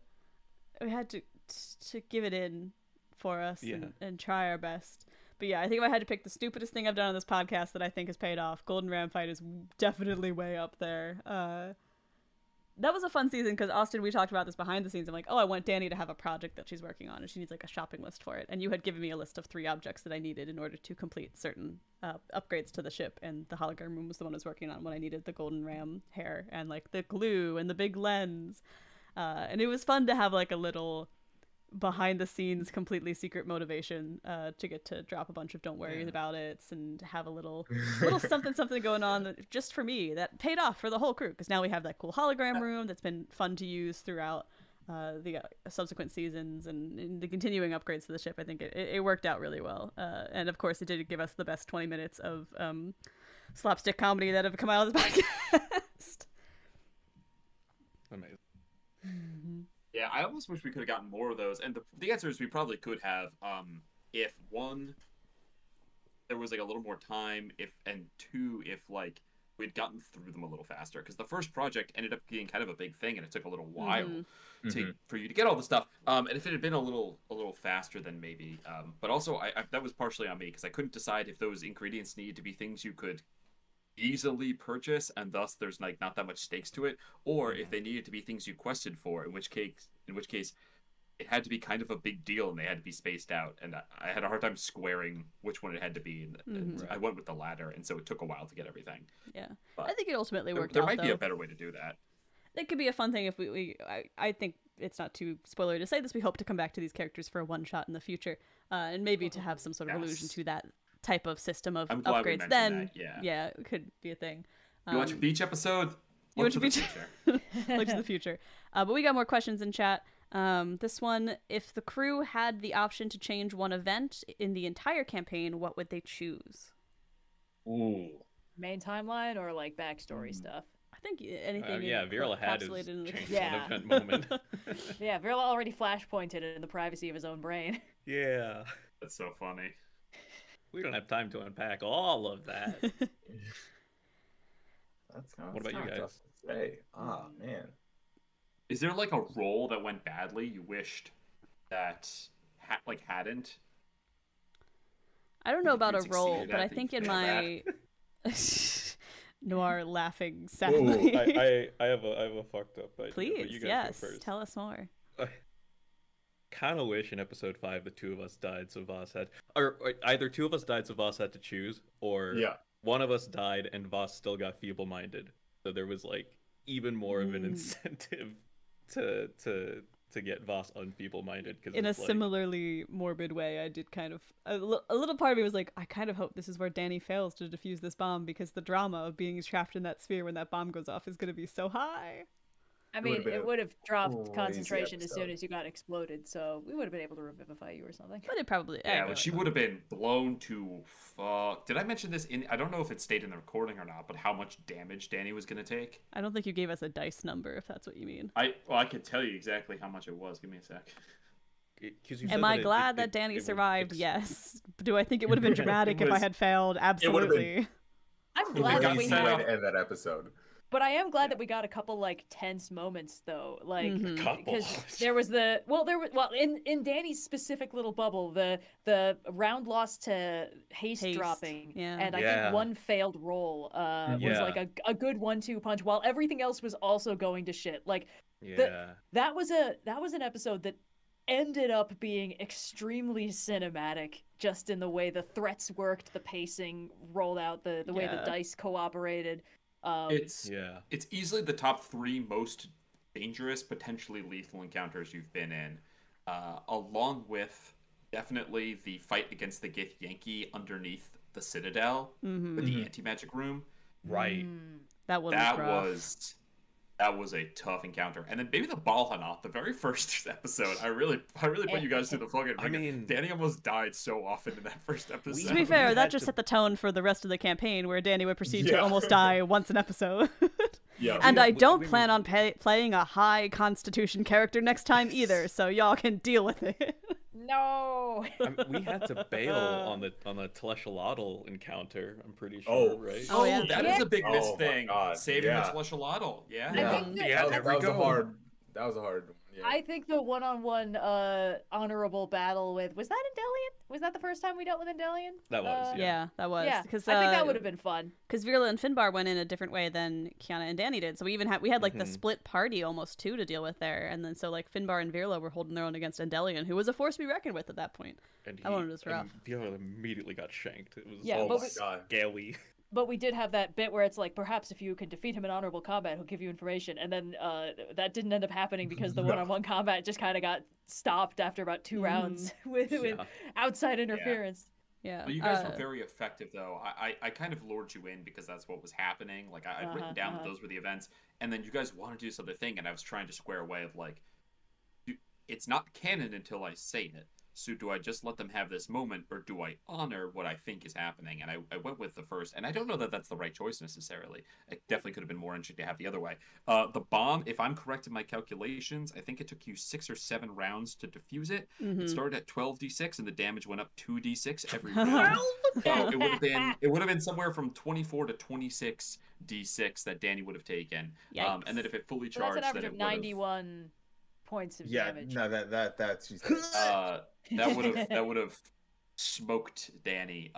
give it in for us and try our best. But yeah, I think if I had to pick the stupidest thing I've done on this podcast that I think has paid off, Golden Ram fight is definitely way up there. That was a fun season because, Austin, we talked about this behind the scenes. I'm like, oh, I want Danny to have a project that she's working on, and she needs like a shopping list for it. And you had given me a list of 3 objects that I needed in order to complete certain upgrades to the ship. And the hologram room was the one I was working on when I needed the Golden Ram hair and like the glue and the big lens. And it was fun to have like a little behind the scenes, completely secret motivation to get to drop a bunch of don't worry about it and have a little something going on that, just for me, that paid off for the whole crew, because now we have that cool hologram room that's been fun to use throughout the subsequent seasons and the continuing upgrades to the ship. I think it worked out really well, and of course it did give us the best 20 minutes of slapstick comedy that have come out of the podcast. Amazing. Yeah, I almost wish we could have gotten more of those. And the answer is we probably could have, if 1, there was like a little more time, and 2, if like we'd gotten through them a little faster. Because the first project ended up being kind of a big thing, and it took a little while for you to get all the stuff. And if it had been a little faster, then maybe. But also, I that was partially on me, because I couldn't decide if those ingredients needed to be things you could easily purchase, and thus there's like not that much stakes to it, or if they needed to be things you quested for, in which case it had to be kind of a big deal and they had to be spaced out, and I had a hard time squaring which one it had to be, and I went with the latter, and so it took a while to get everything. But I think it ultimately worked out, There might be a better way to do that. That could be a fun thing if I think it's not too spoilery to say this, we hope to come back to these characters for a one-shot in the future, and maybe to have some sort of allusion to that type of system of upgrades. Then it could be a thing. You watch a beach episode, look to the future. Look to the future. But we got more questions in chat. This one: if the crew had the option to change one event in the entire campaign, what would they choose? Ooh. Main timeline or like backstory stuff? I think anything. Virila had his change one event moment. Virila already flashpointed in the privacy of his own brain. Yeah, that's so funny. We don't have time to unpack all of that. What about you guys? Oh, man. Is there like a role that went badly you wished that hadn't? I don't know about a role, but I think in my Noir laughing sadly. I have a fucked up idea. Please, yes, tell us more. kind of wish in episode 5 the two of us died, so Voss had, or either two of us died, so Voss had to choose, or one of us died and Voss still got feeble-minded. So there was like even more of an incentive to get Voss unfeeble-minded. In a similarly morbid way, I did kind of... A little part of me was like, I kind of hope this is where Danny fails to defuse this bomb, because the drama of being trapped in that sphere when that bomb goes off is going to be so high. I mean, it would have dropped concentration as soon as you got exploded, so we would have been able to revivify you or something. But it probably... Yeah, but she would have been blown to fuck. Did I mention this in... I don't know if it stayed in the recording or not, but how much damage Danny was going to take? I don't think you gave us a dice number, if that's what you mean. Well, I could tell you exactly how much it was. Give me a sec. Am I glad that Danny survived? Yes. Do I think it would have been dramatic if I had failed? Absolutely. I'm glad that we had... way to end that episode. But I am glad that we got a couple like tense moments though, like because there was the in Danny's specific little bubble the round loss to haste. Dropping, and I think one failed roll was like a good 1-2 punch, while everything else was also going to shit. Like that was an episode that ended up being extremely cinematic, just in the way the threats worked, the pacing rolled out, the way the dice cooperated. It's easily the top 3 most dangerous, potentially lethal encounters you've been in, along with definitely the fight against the Gith Yankee underneath the Citadel, with the anti-magic room. Right. That was a tough encounter. And then maybe the Balhana, the very first episode. I really put you guys through the fucking... I mean, Danny almost died so often in that first episode. To be fair, that just set the tone for the rest of the campaign, where Danny would proceed to almost die once an episode. And I don't plan on playing a high constitution character next time either, so y'all can deal with it. No. I mean, we had to bail on the Tleshalatl encounter, I'm pretty sure, right? That is a big thing. Saving the Tleshalatl. That was a hard one. Yeah. I think the one-on-one honorable battle with... Was that Endelian? Was that the first time we dealt with Endelian? That was, yeah, that was. Yeah, I think that would have been fun. Because Virila and Finbar went in a different way than Kiana and Danny did. So we had like the split party almost too to deal with there. And then so like Finbar and Virila were holding their own against Endelian, who was a force to be reckoned with at that point. And that one was rough. Virila immediately got shanked. It was scaly. But we did have that bit where it's like, perhaps if you can defeat him in honorable combat, he'll give you information. And then that didn't end up happening, because the one-on-one combat just kind of got stopped after about 2 rounds with outside interference. Yeah. But you guys were very effective, though. I kind of lured you in because that's what was happening. Like, I'd written down that those were the events. And then you guys wanted to do something, and I was trying to square away of, like, it's not canon until I say it. So do I just let them have this moment, or do I honor what I think is happening? And I went with the first, and I don't know that that's the right choice necessarily. It definitely could have been more interesting to have the other way. The bomb, if I'm correct in my calculations, I think it took you 6 or 7 rounds to defuse it. It started at 12d6, and the damage went up 2d6 every round. So it would have been somewhere from 24 to 26 d6 that Danny would have taken. And then if it fully charged, that's an average of 91 points of damage. No, that's just... That would have smoked Danny.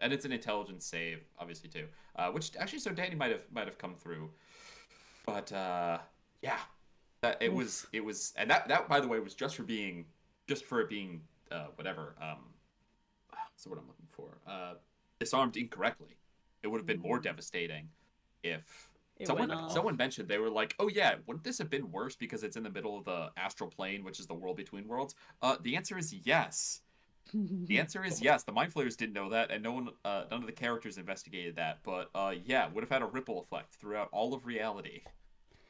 And it's an intelligence save, obviously, too. Which actually, so Danny might have come through. But it was, and that by the way was just for it being whatever. What's the word I'm looking for? Disarmed incorrectly. It would have been more devastating if someone mentioned, they were like, oh yeah, wouldn't this have been worse because it's in the middle of the astral plane, which is the world between worlds? The answer is yes. The answer is yes. The Mind Flayers didn't know that, and none of the characters investigated that. But would have had a ripple effect throughout all of reality.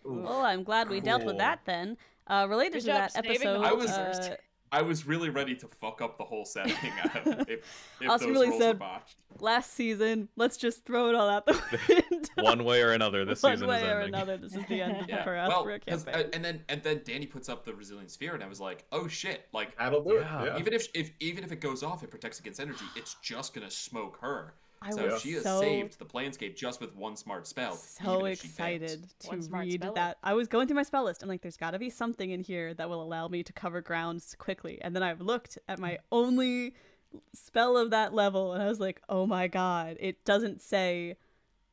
Ooh. Well, I'm glad we dealt with that then. Related to that episode, I was really ready to fuck up the whole setting if Austin those really said, last season, let's just throw it all out the window. One way or another, this is the end for us. Well, for a campaign. And then Danny puts up the resilient sphere, and I was like, oh shit! Like, that'll do it. Yeah. Even if it goes off, it protects against energy. It's just gonna smoke her. So she has saved the Planescape just with one smart spell. So excited to read that. I was going through my spell list. I'm like, there's got to be something in here that will allow me to cover grounds quickly. And then I've looked at my only spell of that level, and I was like, oh my god. It doesn't say,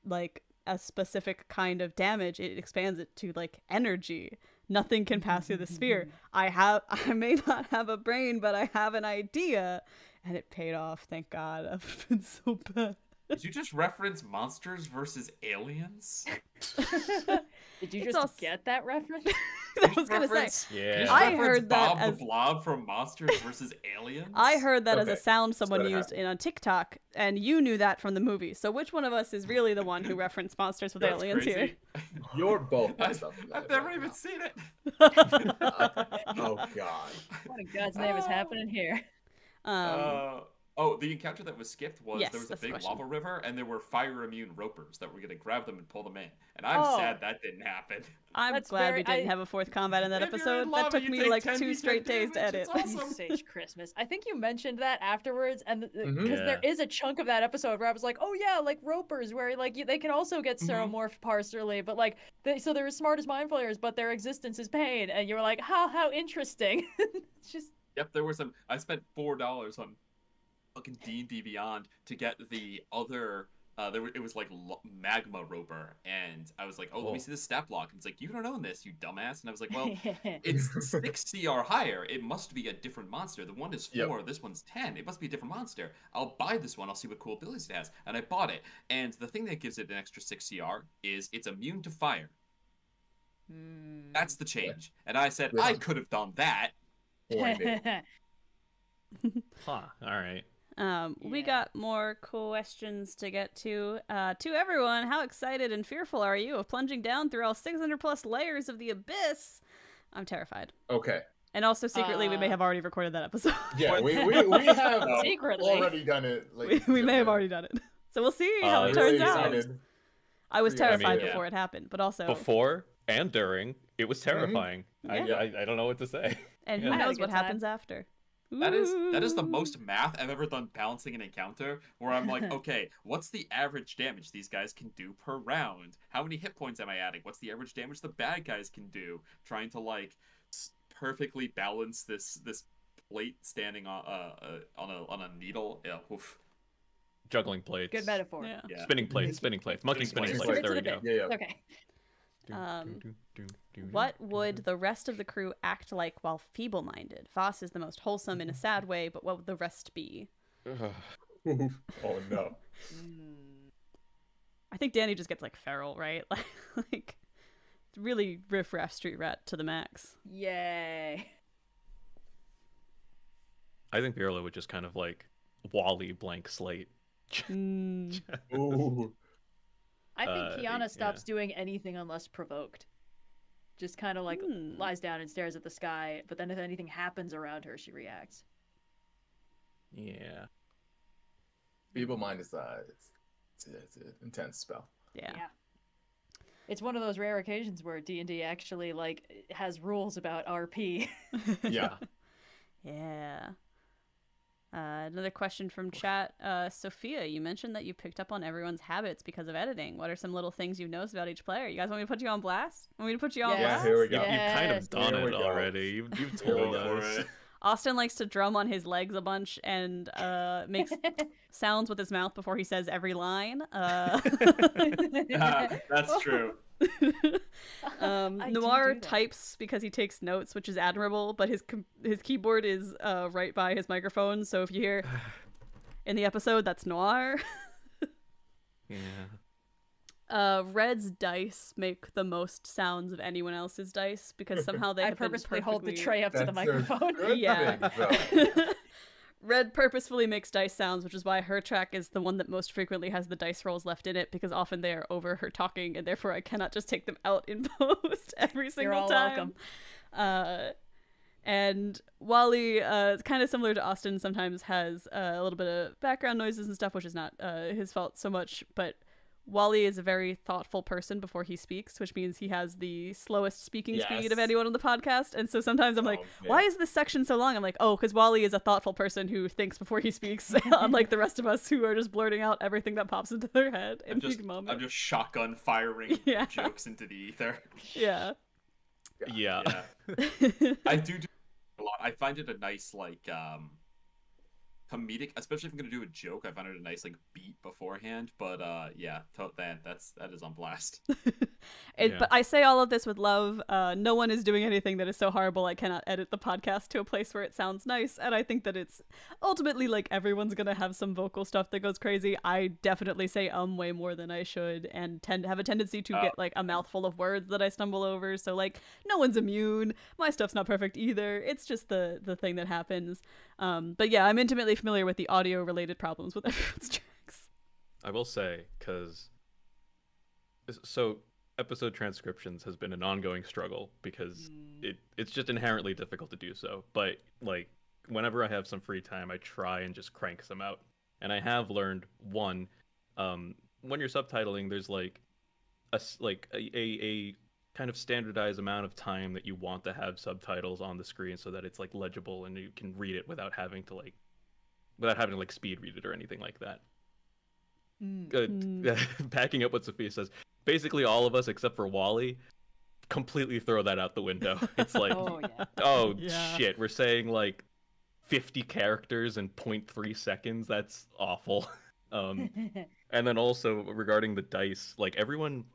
like, a specific kind of damage. It expands it to, like, energy. Nothing can pass through the sphere. I may not have a brain, but I have an idea. And it paid off, thank God. I've been so bad. Did you just reference Monsters versus Aliens? Did you just get that reference? I was gonna say. Yeah. I heard that Bob the Blob from Monsters versus Aliens. I heard that as a sound someone used in a TikTok, and you knew that from the movie. So which one of us is really the one who referenced Monsters with Aliens here? You're both. I've never even seen it. Oh God! What in God's name is happening here? Oh, the encounter that was skipped was there was a big lava river, and there were fire-immune ropers that were going to grab them and pull them in. And I'm sad that didn't happen. I'm glad we didn't have a fourth combat in that episode. That took me like 2 straight days to edit. Awesome. Sage Christmas. I think you mentioned that afterwards, and because there is a chunk of that episode where I was like, oh yeah, like ropers, where like they can also get seromorph parsley, but like so they're as smart as mind flayers, but their existence is pain. And you were like, how interesting. Just yep, there were some. I spent $4 on fucking D&D Beyond to get the other it was like magma roper, and I was like, oh, let me see the stat block, and it's like, you don't own this, you dumbass. And I was like, well, it's 6 CR higher, it must be a different monster. The one is 4, this one's 10, it must be a different monster. I'll buy this one, I'll see what cool abilities it has. And I bought it, and the thing that gives it an extra 6 CR is it's immune to fire. That's the change. And I said, I could have done that. All right. We got more questions to get to. To everyone, how excited and fearful are you of plunging down through all 600+ layers of the abyss? I'm terrified. Okay. And also, secretly, we may have already recorded that episode. Yeah, we have already done it. We may have already done it. So we'll see how it turns out. I was terrified before it happened, but also... Before and during, it was terrifying. I don't know what to say. And who knows what happens after. That is the most math I've ever done balancing an encounter, where I'm like, okay, what's the average damage these guys can do per round? How many hit points am I adding? What's the average damage the bad guys can do? Trying to like perfectly balance this plate standing on a needle. Yeah, juggling plates. Good metaphor. Yeah. Yeah. Spinning plates. Monkey spinning plates. There we go. Yeah. Okay. What would the rest of the crew act like while feeble-minded? Voss is the most wholesome in a sad way, but what would the rest be? Oh no! I think Danny just gets like feral, right? Like really riff-raff street rat to the max. Yay! I think Virila would just kind of like Wally blank slate. Ooh. I think Kiana stops doing anything unless provoked. Just kind of like lies down and stares at the sky, but then if anything happens around her, she reacts. Yeah. Feeble Mind is it's an intense spell. Yeah. It's one of those rare occasions where D&D actually like has rules about RP. Yeah. Another question from chat. Sophia, you mentioned that you picked up on everyone's habits because of editing. What are some little things you've noticed about each player? You guys want me to put you on blast? Yeah, here we go. You've kind of done it already. You've told us. Austin likes to drum on his legs a bunch and makes sounds with his mouth before he says every line. That's true. Noir types because he takes notes, which is admirable, but his keyboard is right by his microphone, so if you hear in the episode, that's Noir. Red's dice make the most sounds of anyone else's dice because somehow they purposefully hold the tray up to the microphone. Red purposefully makes dice sounds, which is why her track is the one that most frequently has the dice rolls left in it, because often they are over her talking, and therefore I cannot just take them out in post every single time. You're all welcome. And Wally, kind of similar to Austin, sometimes has a little bit of background noises and stuff, which is not his fault so much, but Wally is a very thoughtful person before he speaks, which means he has the slowest speaking speed of anyone on the podcast. And so sometimes I'm like, why is this section so long? I'm like, oh, because Wally is a thoughtful person who thinks before he speaks, unlike the rest of us who are just blurting out everything that pops into their head in big moments. I'm just shotgun firing jokes into the ether. I do a lot. I find it a nice, like, comedic, especially if I'm going to do a joke. I found it a nice like beat beforehand, but yeah, that is on blast. But I say all of this with love. No one is doing anything that is so horrible I cannot edit the podcast to a place where it sounds nice, and I think that it's ultimately like everyone's going to have some vocal stuff that goes crazy. I definitely say way more than I should, and have a tendency to get like a mouthful of words that I stumble over, so like no one's immune. My stuff's not perfect either. It's just the thing that happens. But yeah, I'm intimately familiar with the audio related problems with everyone's tracks. I will say, because so episode transcriptions has been an ongoing struggle because it's just inherently difficult to do so, but like whenever I have some free time I try and just crank some out, and I have learned one, when you're subtitling there's like a kind of standardized amount of time that you want to have subtitles on the screen so that it's like legible and you can read it without having to speed read it or anything like that. Backing up what Sophia says, basically all of us except for Wally completely throw that out the window. It's like, shit, we're saying like 50 characters in 0.3 seconds. That's awful. And then also regarding the dice, like everyone's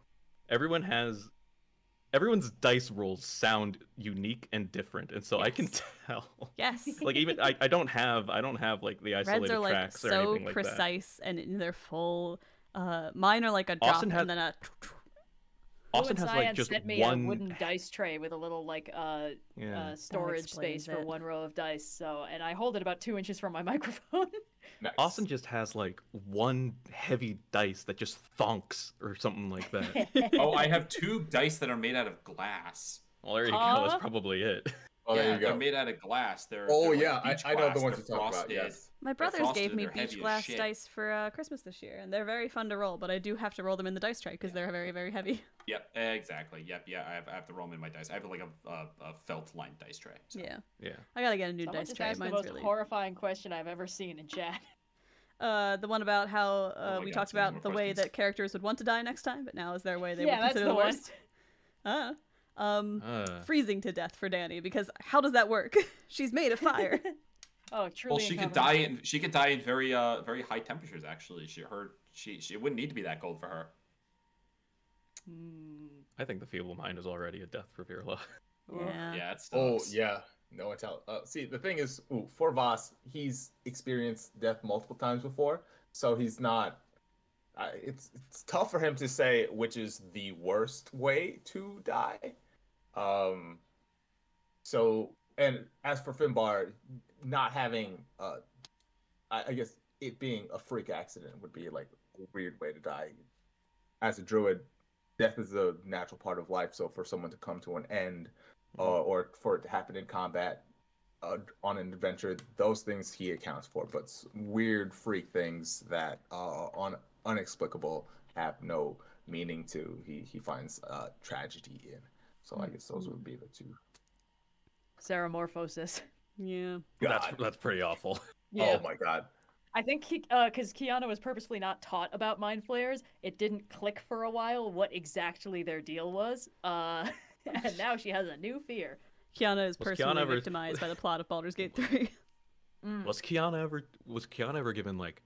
dice rolls sound unique and different, and so I can tell. Yes. Like even I don't have like the isolated Reds are, tracks like, or anything like that. So precise and in their full. Mine are like a drop and then a. Austin has like just one wooden dice tray with a little like storage space for one row of dice. So, and I hold it about 2 inches from my microphone. Nice. Austin just has like one heavy dice that just thonks or something like that. Oh, I have two dice that are made out of glass. Well, there you go. That's probably it. Oh, yeah, there you go. They're made out of glass. I know the ones you're talking about. Yes. My brothers gave me beach glass dice for Christmas this year, and they're very fun to roll, but I do have to roll them in the dice tray because they're very, very heavy. Yep, exactly. Yep, yeah, I have to roll them in my dice. I have like a felt-lined dice tray. So. Yeah. I gotta get a new dice tray. Mine's the most horrifying question I've ever seen in chat. The one about how we talked about the way that characters would want to die next time, but now is their way they would consider the worst. Freezing to death for Danny, because how does that work? She's made of fire. Oh, truly. Well, she could die in very very high temperatures. Actually, she wouldn't need to be that cold for her. I think the feeble mind is already a death for Virila. Yeah. It sucks. No one tell. See, the thing is, for Voss, he's experienced death multiple times before, so he's not. It's tough for him to say which is the worst way to die. And as for Finbar, not having, I guess it being a freak accident would be like a weird way to die. As a druid, death is a natural part of life. So for someone to come to an end or for it to happen in combat on an adventure, those things he accounts for. But weird freak things that on unexplicable have no meaning to, he finds tragedy in. So I guess those would be the two. Seramorphosis. Yeah. That's pretty awful. Yeah. Oh my god. I think because Kiana was purposefully not taught about mind flayers, it didn't click for a while what exactly their deal was. And now she has a new fear. Kiana is personally victimized by the plot of Baldur's Gate 3. Was Kiana ever given like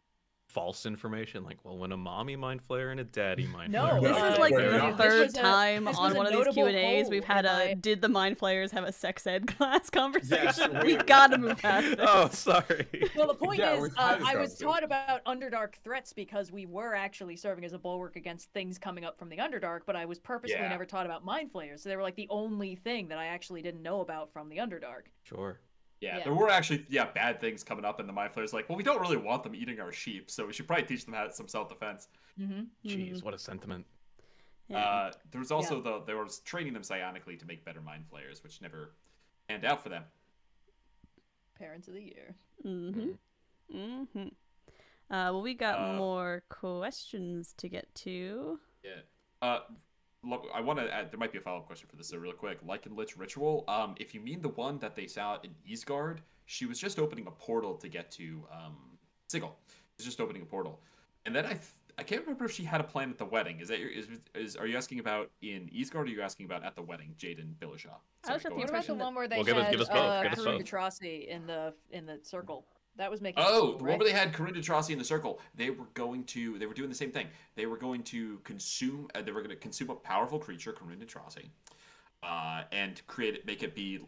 false information, like, well, when a mommy mind flayer and a daddy mind flayer. No, this is like the third time on one of these Q&As we've had did the mind flayers have a sex ed class conversation? Yeah, we gotta move past this. Oh, sorry. Well, the point is, I was taught about Underdark threats because we were actually serving as a bulwark against things coming up from the Underdark, but I was purposely never taught about mind flayers, so they were like the only thing that I actually didn't know about from the Underdark. Sure. Yeah, there were actually bad things coming up, and the mind flayers like, well, we don't really want them eating our sheep, so we should probably teach them how some self-defense. Jeez, what a sentiment. There was also there was training them psionically to make better mind flayers, which never panned out for them. Parents of the year. Well, we got more questions to get to. I want to add, there might be a follow-up question for this, so real quick. Lycanlich Ritual, if you mean the one that they saw in Eastgard, she was just opening a portal to get to Sigil. She's just opening a portal. And then I can't remember if she had a plan at the wedding. Is that are you asking about in Eastgard, or are you asking about at the wedding, Jaden Billishaw? I was at the one where they had Atrocity in the circle. That was making. Oh, cool, remember right? They had Corinda Trossi in the circle. They were going to. They were doing the same thing. They were going to consume. They were going to consume a powerful creature, Corinda Trossi, and create it, make it be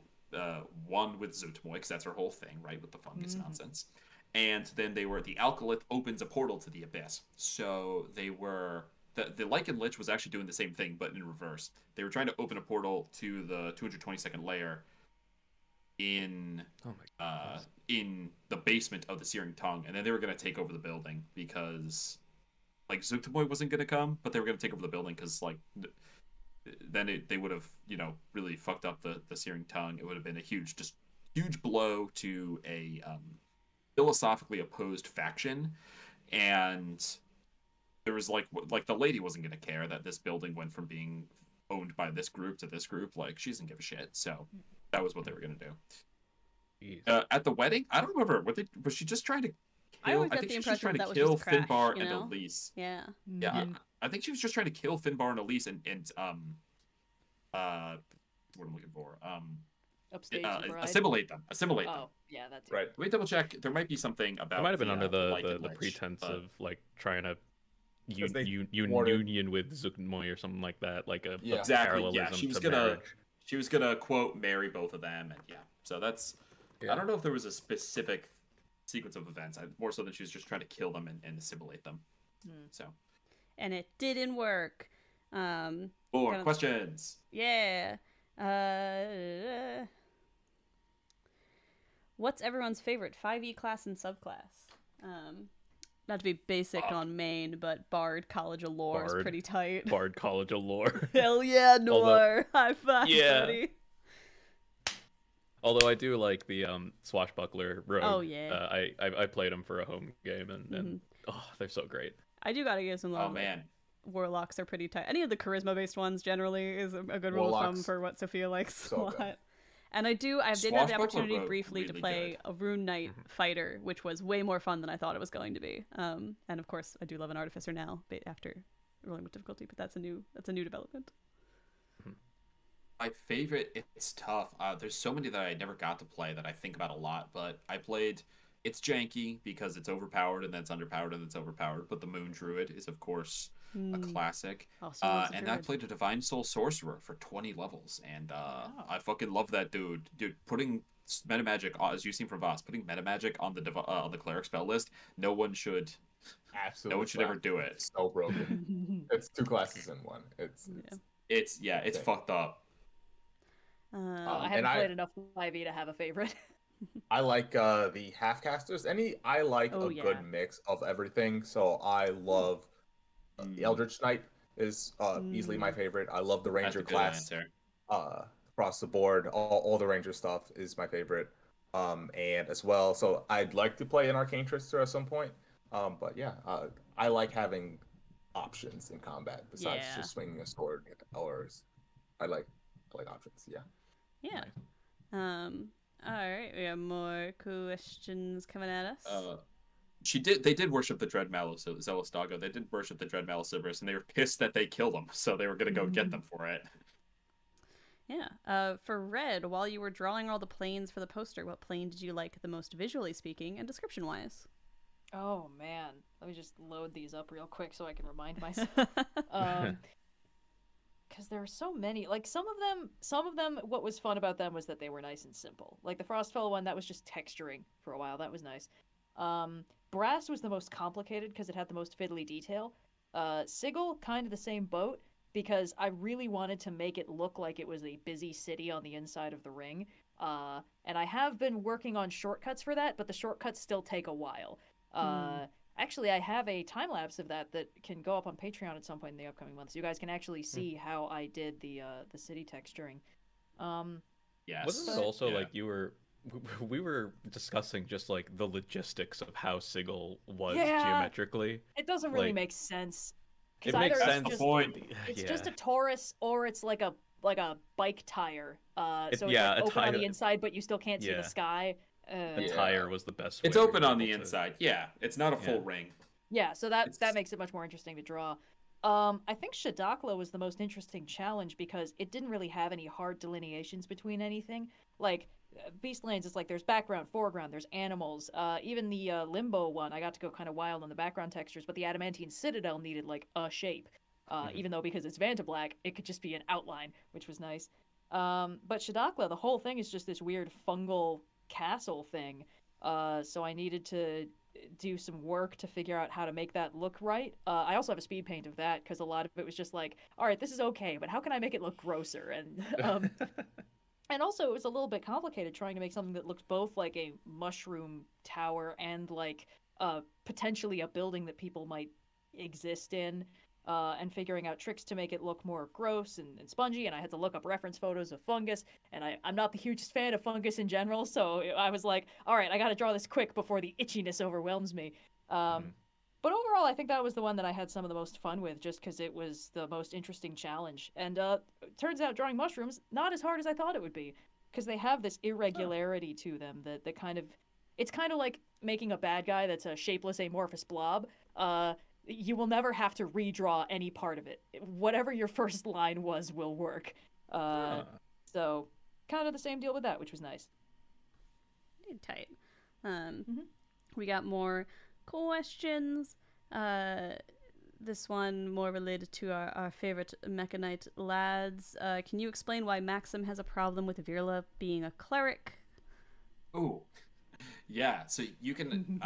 one with Zootmoy, because that's her whole thing, right? With the fungus nonsense. And then they were the Alcolith opens a portal to the abyss. So they were the Lycan Lich was actually doing the same thing, but in reverse. They were trying to open a portal to the 222nd layer. In the basement of the Searing Tongue, and then they were going to take over the building because, like, Zootmoy wasn't going to come, but they were going to take over the building because, like, then they would have, you know, really fucked up the Searing Tongue. It would have been a huge blow to a philosophically opposed faction, and there was like the lady wasn't going to care that this building went from being owned by this group to this group. Like, she doesn't give a shit. So that was what they were going to do. At the wedding, I don't remember. Was she just trying to kill? I think she was just trying to kill Finbar and Elise. Yeah. Yeah. I think she was just trying to kill Finbar and Elise and what am I looking for? Assimilate them. Assimilate them. Yeah, that's right. Let me double check. There might be something about. It might have been under the pretense of like trying to union with Zootmoy or something like that, like a parallelism. Yeah, she was gonna quote marry both of them, and yeah. So that's. Yeah. I don't know if there was a specific sequence of events, more so than she was just trying to kill them and assimilate them. So, and it didn't work. More questions. Yeah. What's everyone's favorite 5e class and subclass? Not to be basic on main, but Bard College of Lore is pretty tight. Bard College of Lore. Hell yeah, Noir. High five, buddy. Although I do like the swashbuckler rogue. Oh yeah. I played them for a home game and oh, they're so great. I do gotta give some love. Oh man, warlocks are pretty tight. Any of the charisma based ones generally is a good rule of thumb for what Sophia likes so a lot. Good. And I did have the opportunity briefly really to play a Rune Knight fighter, which was way more fun than I thought it was going to be. And of course I do love an artificer now, after Rolling with Difficulty, but that's a new development. My favorite, it's tough. There's so many that I never got to play that I think about a lot, but I played, it's janky because it's overpowered and then it's underpowered and it's overpowered, but the Moon Druid is, of course, a classic. And I played a Divine Soul Sorcerer for 20 levels, and I fucking love that dude. Dude, putting metamagic, as you've seen from Voss, putting metamagic on the cleric spell list, no one should... Absolutely. No one should ever do it. It's so broken. It's two classes in one. It's fucked up. I haven't played enough 5e to have a favorite. I like the half casters. I like good mix of everything. So I love the Eldritch Knight is easily my favorite. I love the Ranger class across the board. All the Ranger stuff is my favorite. And as well, so I'd like to play an Arcane Trickster at some point. But yeah, I like having options in combat besides just swinging a sword. I like options. Yeah. Yeah. All right, we have more questions coming at us. They did worship the Dread Mallow Zealostago. They did worship the Dread Mallow Silvers, and they were pissed that they killed them, so they were gonna go get them for it. Yeah. For Red, while you were drawing all the planes for the poster, what plane did you like the most visually speaking and description wise? Oh man. Let me just load these up real quick so I can remind myself. Because there are so many, like some of them, what was fun about them was that they were nice and simple. Like the Frostfell one, that was just texturing for a while. That was nice. Brass was the most complicated because it had the most fiddly detail. Sigil, kind of the same boat, because I really wanted to make it look like it was a busy city on the inside of the ring. And I have been working on shortcuts for that, but the shortcuts still take a while. Actually, I have a time lapse of that can go up on Patreon at some point in the upcoming months. You guys can actually see how I did the city texturing. Yes. Wasn't it also like we were discussing just like the logistics of how Sigil was geometrically? It doesn't really make sense. It makes sense. It's, just a Taurus, or it's like a bike tire. So it's open on the inside, but you still can't see the sky. The tire was the best. It's open on the inside. Yeah, it's not a full ring. Yeah, so that makes it much more interesting to draw. I think Shadakla was the most interesting challenge because it didn't really have any hard delineations between anything. Like Beastlands, it's like there's background, foreground, there's animals. Even the Limbo one, I got to go kind of wild on the background textures, but the Adamantine Citadel needed, like, a shape. Even though, because it's Vantablack, it could just be an outline, which was nice. But Shadakla, the whole thing is just this weird fungal castle thing. So I needed to do some work to figure out how to make that look right. I also have a speed paint of that, because a lot of it was just like, all right, this is okay, but how can I make it look grosser? And and also it was a little bit complicated trying to make something that looked both like a mushroom tower and like potentially a building that people might exist in. And figuring out tricks to make it look more gross and spongy, and I had to look up reference photos of fungus, and I'm not the hugest fan of fungus in general, so I was like, all right, I gotta draw this quick before the itchiness overwhelms me. But overall, I think that was the one that I had some of the most fun with, just because it was the most interesting challenge. And turns out drawing mushrooms, not as hard as I thought it would be, because they have this irregularity to them that kind of... It's kind of like making a bad guy that's a shapeless, amorphous blob. You will never have to redraw any part of it. Whatever your first line was will work. So kind of the same deal with that, which was nice. Tight. We got more questions. This one more related to our favorite Mechanite lads. Can you explain why Maxim has a problem with Virila being a cleric? Oh, yeah. So you can...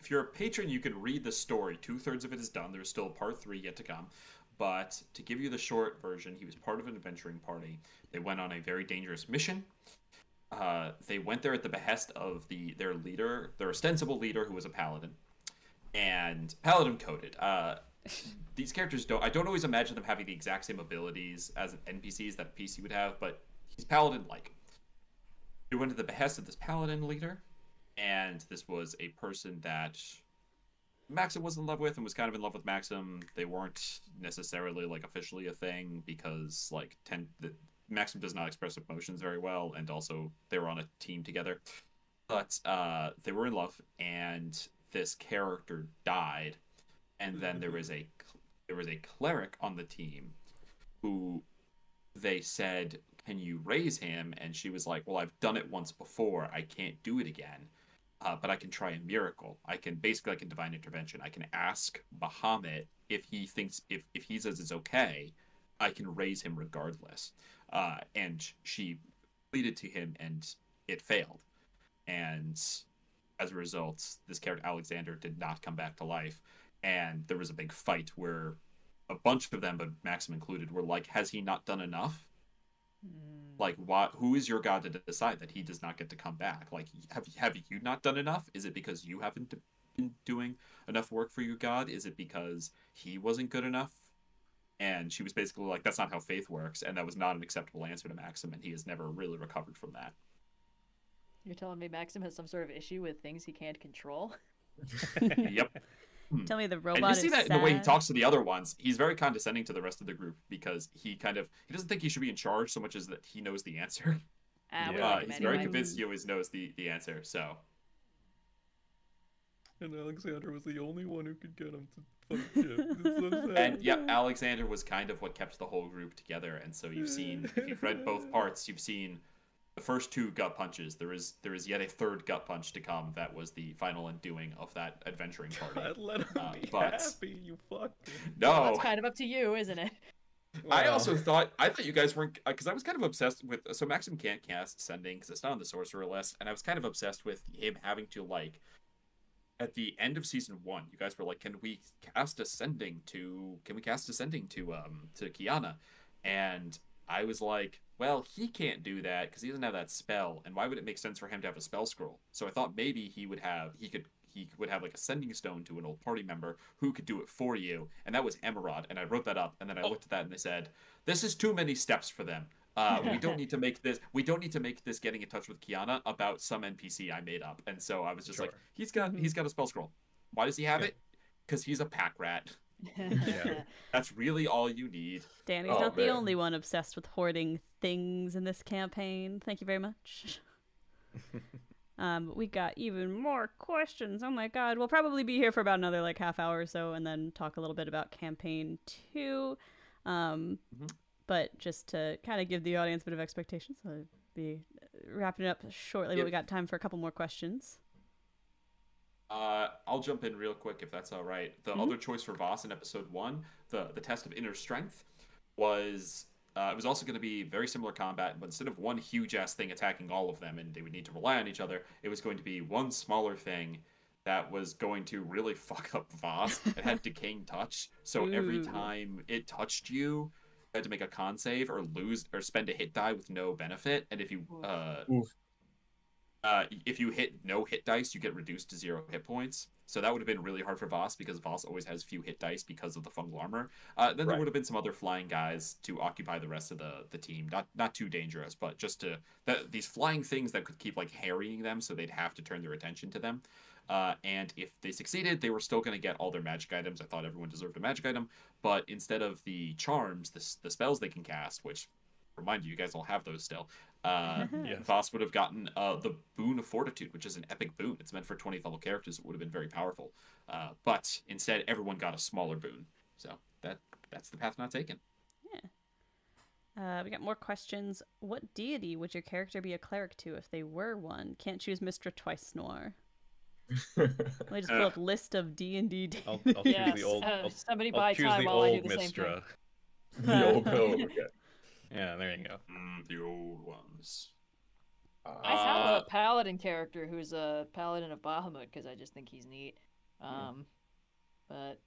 if you're a patron, you can read the story. 2/3 of it is done. There's still part 3 yet to come. But to give you the short version, he was part of an adventuring party. They went on a very dangerous mission. They went there at the behest of their leader, their ostensible leader, who was a paladin. And paladin coded. These characters don't... I don't always imagine them having the exact same abilities as NPCs that a PC would have, but he's paladin-like. He went to the behest of this paladin leader. And this was a person that Maxim was in love with and was kind of in love with Maxim. They weren't necessarily, like, officially a thing because, like, Maxim does not express emotions very well, and also they were on a team together. But they were in love, and this character died. And then there was a cleric on the team who they said, "Can you raise him?" And she was like, "Well, I've done it once before. I can't do it again. But I can try a miracle. I can divine intervention. I can ask Bahamut if he thinks, if he says it's okay, I can raise him regardless." And she pleaded to him, and it failed. And as a result, this character Alexander did not come back to life. And there was a big fight where a bunch of them, but Maxim included, were like, "Has he not done enough? Like, why, who is your god to decide that he does not get to come back? Like, have you not done enough? Is it because you haven't been doing enough work for your god? Is it because he wasn't good enough?" And she was basically like, "That's not how faith works," and that was not an acceptable answer to Maxim, and he has never really recovered from that. You're telling me Maxim has some sort of issue with things he can't control? Yep. Tell me the robot is sad. And you see that in the way he talks to the other ones. He's very condescending to the rest of the group because he doesn't think he should be in charge so much as that he knows the answer. He's very convinced he always knows the answer, so. And Alexander was the only one who could get him to fuck him. So sad. And yeah, Alexander was kind of what kept the whole group together. And so you've seen, if you've read both parts, you've seen the first 2 gut punches. There is yet a 3rd gut punch to come. That was the final undoing of that adventuring party. God, let him be happy, you fucked. No, well, that's kind of up to you, isn't it? Wow. I thought you guys weren't, because I was kind of obsessed with. So Maxim can't cast Sending because it's not on the sorcerer list, and I was kind of obsessed with him having to, like, at the end of season 1, you guys were like, "Can we cast Ascending to Kiana?" And I was like, well, he can't do that because he doesn't have that spell, and why would it make sense for him to have a spell scroll? So I thought maybe he would have like a sending stone to an old party member who could do it for you, and that was Emerald, and I wrote that up, and then I looked at that and they said, "This is too many steps for them. We don't need to make this getting in touch with Kiana about some NPC I made up." And so I was just like, he's got a spell scroll. Why does he have it? Because he's a pack rat. Yeah. That's really all you need. Danny's not the only one obsessed with hoarding things in this campaign. Thank you very much. We got even more questions. Oh my god, we'll probably be here for about another like half hour or so, and then talk a little bit about campaign 2. But just to kind of give the audience a bit of expectations, so it'd be wrapping it up shortly, but we got time for a couple more questions. I'll jump in real quick if that's all right. The other choice for Voss in episode 1, the test of inner strength, was it was also going to be very similar combat, but instead of one huge ass thing attacking all of them and they would need to rely on each other, it was going to be one smaller thing that was going to really fuck up Voss. It had decaying touch, so every time it touched you, you had to make a con save or lose or spend a hit die with no benefit, and if you hit no hit dice, you get reduced to 0 hit points. So that would have been really hard for Voss because Voss always has few hit dice because of the fungal armor. Then there would have been some other flying guys to occupy the rest of the team. Not too dangerous, but just to these flying things that could keep like harrying them, so they'd have to turn their attention to them. And if they succeeded, they were still going to get all their magic items. I thought everyone deserved a magic item, but instead of the charms, the spells they can cast, which, remind you guys all have those still. Voss would have gotten the Boon of Fortitude, which is an epic boon. It's meant for 20th level characters. It would have been very powerful. But instead, everyone got a smaller boon. So that's the path not taken. Yeah. We got more questions. What deity would your character be a cleric to if they were one? Can't choose Mistra twice, Noir. Let me just pull up list of D&D deities. I'll choose the old Mistra. Yeah, there you go. The old ones. I have a paladin character who's a paladin of Bahamut because I just think he's neat. But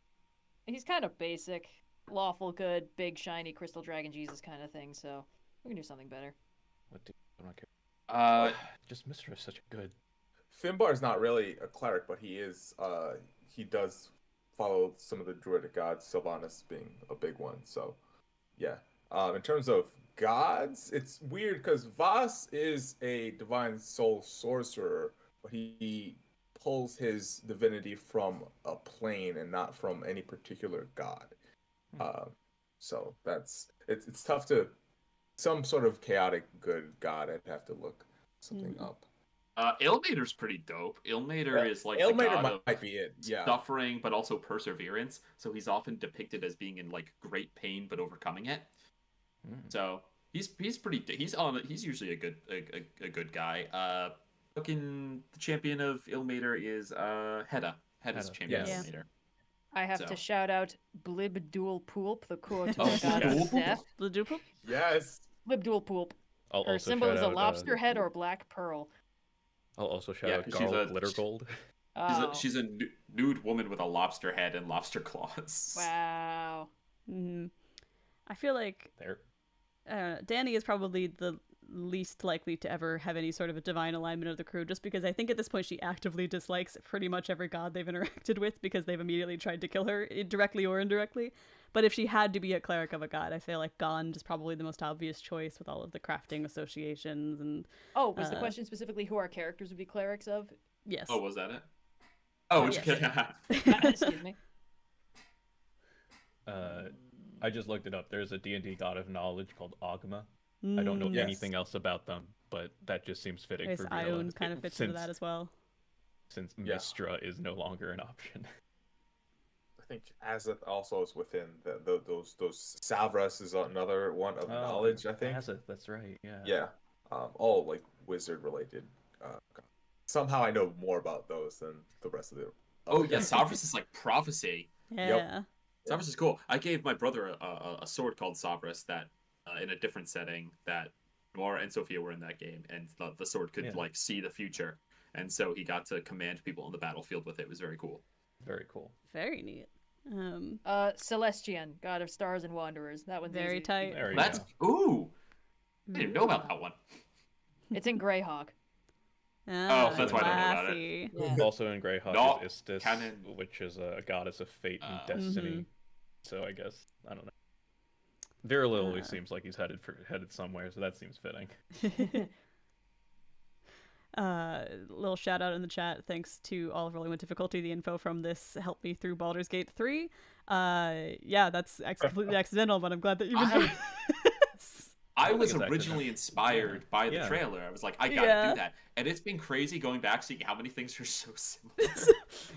he's kind of basic, lawful good, big shiny crystal dragon Jesus kind of thing. So we can do something better. What do you want to care? Just Mr. is such a good. Finbar is not really a cleric, but he is. He does follow some of the druidic gods, Sylvanas being a big one. So, yeah. In terms of gods, it's weird because Voss is a divine soul sorcerer, but he pulls his divinity from a plane and not from any particular god. So that's it's tough to some sort of chaotic good god. I'd have to look something up. Illmater's pretty dope. Illmater is like Illmater might be it. Yeah. Suffering, but also perseverance. So he's often depicted as being in like great pain but overcoming it. So he's usually a good guy. Fucking the champion of Illmater is Hedda. Hedda's champion of Illmater. I have to shout out Blibdulpulp, the court of god of death. Blibdulpulp? Yes. Blibdulpulp. Her symbol is a lobster head or black pearl. I'll also shout out Garl Glittergold. She's a nude woman with a lobster head and lobster claws. Wow. I feel like Danny is probably the least likely to ever have any sort of a divine alignment of the crew, just because I think at this point she actively dislikes pretty much every god they've interacted with because they've immediately tried to kill her, directly or indirectly. But if she had to be a cleric of a god, I feel like Gond is probably the most obvious choice with all of the crafting associations. And was the question specifically who our characters would be clerics of? Yes. Oh, was that it? Oh, yes. Excuse me. I just looked it up. There's a D&D god of knowledge called Ogma. I don't know anything else about them, but that just seems fitting for Virila. Ioun kind of fits into that as well. Since Mistra is no longer an option. I think Azith also is within those. Salvras is another one of knowledge, I think. Azith, that's right, yeah. Yeah. All like wizard-related. Somehow I know more about those than the rest of the... Oh yeah, Salvras is like prophecy. Yeah. Yep. Savras is cool. I gave my brother a sword called Savras that, in a different setting, that Noir and Sophia were in that game, and the sword could like see the future, and so he got to command people on the battlefield with it. It was very cool. Very cool. Very neat. Celestian, god of stars and wanderers. That one's very tight. That's ooh. I didn't know about that one. It's in Greyhawk. Oh, that's why I don't know about it. Yeah. Also in Greyhawk is Istis, which is a goddess of fate and destiny. So I guess, I don't know. Virila always seems like he's headed somewhere, so that seems fitting. Little shout out in the chat. Thanks to all of Rolling with Difficulty. The info from this helped me through Baldur's Gate 3. Yeah, that's completely accidental, but I'm glad that you mentioned it. I was originally inspired by the trailer. I was like, I gotta do that. And it's been crazy going back, seeing how many things are so similar.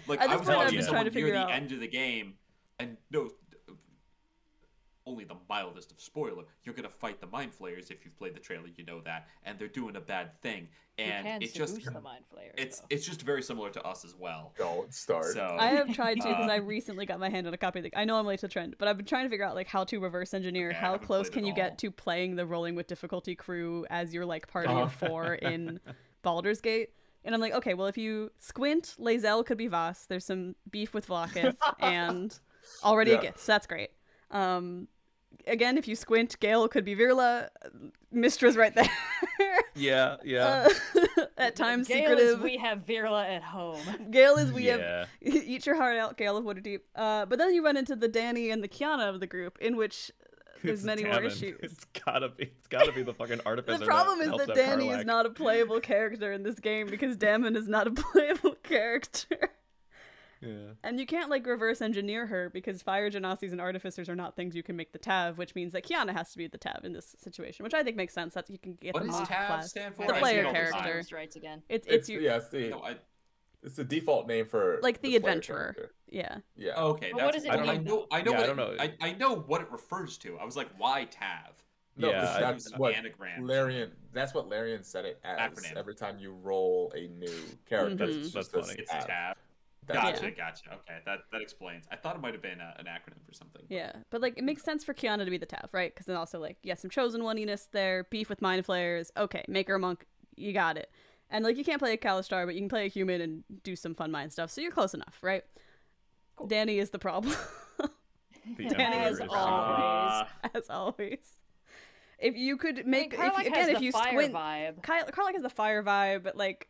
Like, I was watching someone near the end of the game, and only the mildest of spoiler. You're going to fight the Mind Flayers. If you've played the trailer, you know that. And they're doing a bad thing. And you can seduce the Mind Flayers, it's just very similar to us as well. Don't start. So, I have tried to, because I recently got my hand on a copy. I know I'm late to the trend, but I've been trying to figure out like how to reverse engineer. How close can you get to playing the Rolling with Difficulty crew as your like party of four in Baldur's Gate? And I'm like, okay, well, if you squint, Lae'zel could be Voss. There's some beef with Vlokith and already a gift. So that's great. Again, if you squint, Gale could be Virila. Mistra's right there. Yeah. At times, Gale secretive. Is we have Virila at home. Gale is we have eat your heart out, Gale of Waterdeep. But then you run into the Danny and the Kiana of the group, in which there's many more issues. It's gotta be the fucking artificer. The problem is that Danny is not a playable character in this game because Damon is not a playable character. Yeah. And you can't like reverse engineer her because fire genasi and artificers are not things you can make the Tav, which means that Kiana has to be the Tav in this situation, which I think makes sense. That you can get the Tav stand for? The player character. It's the default name for like the adventurer. Character. Yeah. Yeah. Oh, okay. What does it mean? I know what it refers to. I was like, why Tav? No, yeah, that's what Larian. That's what Larian said it as. Acronym. Every time you roll a new character, that's funny. It's Tav. Gotcha. Okay, that explains. I thought it might have been an acronym for something. Yeah, but like it makes sense for Kiana to be the Tav, right? Because then also like, some chosen one-iness there, beef with Mind Flayers. Okay, make her a monk. You got it. And like you can't play a Kalistar, but you can play a human and do some fun mind stuff. So you're close enough, right? Cool. Danny is the problem. As always. If you could make if you squint, Karlak has the fire vibe, but like.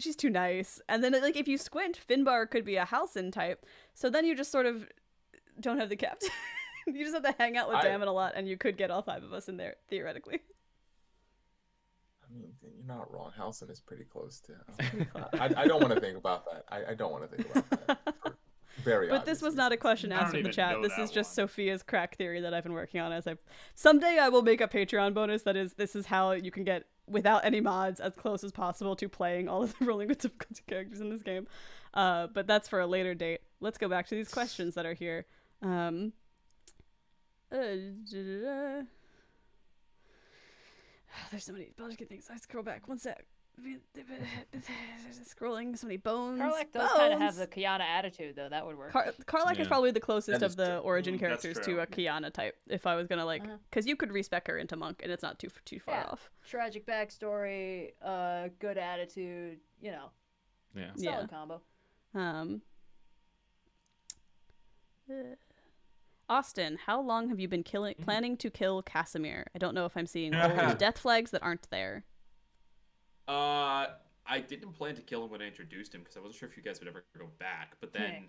She's too nice. And then, like, if you squint, Finbar could be a Halcyon type. So then you just sort of don't have the captain. You just have to hang out with Dammit a lot, and you could get all five of us in there, theoretically. I mean, you're not wrong. Halcyon is pretty close to... I don't want to think about that. I don't want to think about that. But this was not a question asked in the chat. This is just Sophia's crack theory that I've been working on. Someday I will make a Patreon bonus that is, this is how you can get, without any mods, as close as possible to playing all of the Rolling with Difficulty characters in this game. But that's for a later date. Let's go back to these questions that are here. There's so many Baldur's Gate things. I scroll back. One sec. Scrolling, so many bones. Karlak does kind of have the Kiana attitude, though. That would work. Karlak is probably the closest of the origin characters to a Kiana type, if I was going to, like... Because you could respec her into monk, and it's not too far off. Tragic backstory, good attitude, you know. Yeah. Solid combo. Austin, how long have you been planning to kill Casimir? I don't know if I'm seeing death flags that aren't there. I didn't plan to kill him when I introduced him because I wasn't sure if you guys would ever go back, but then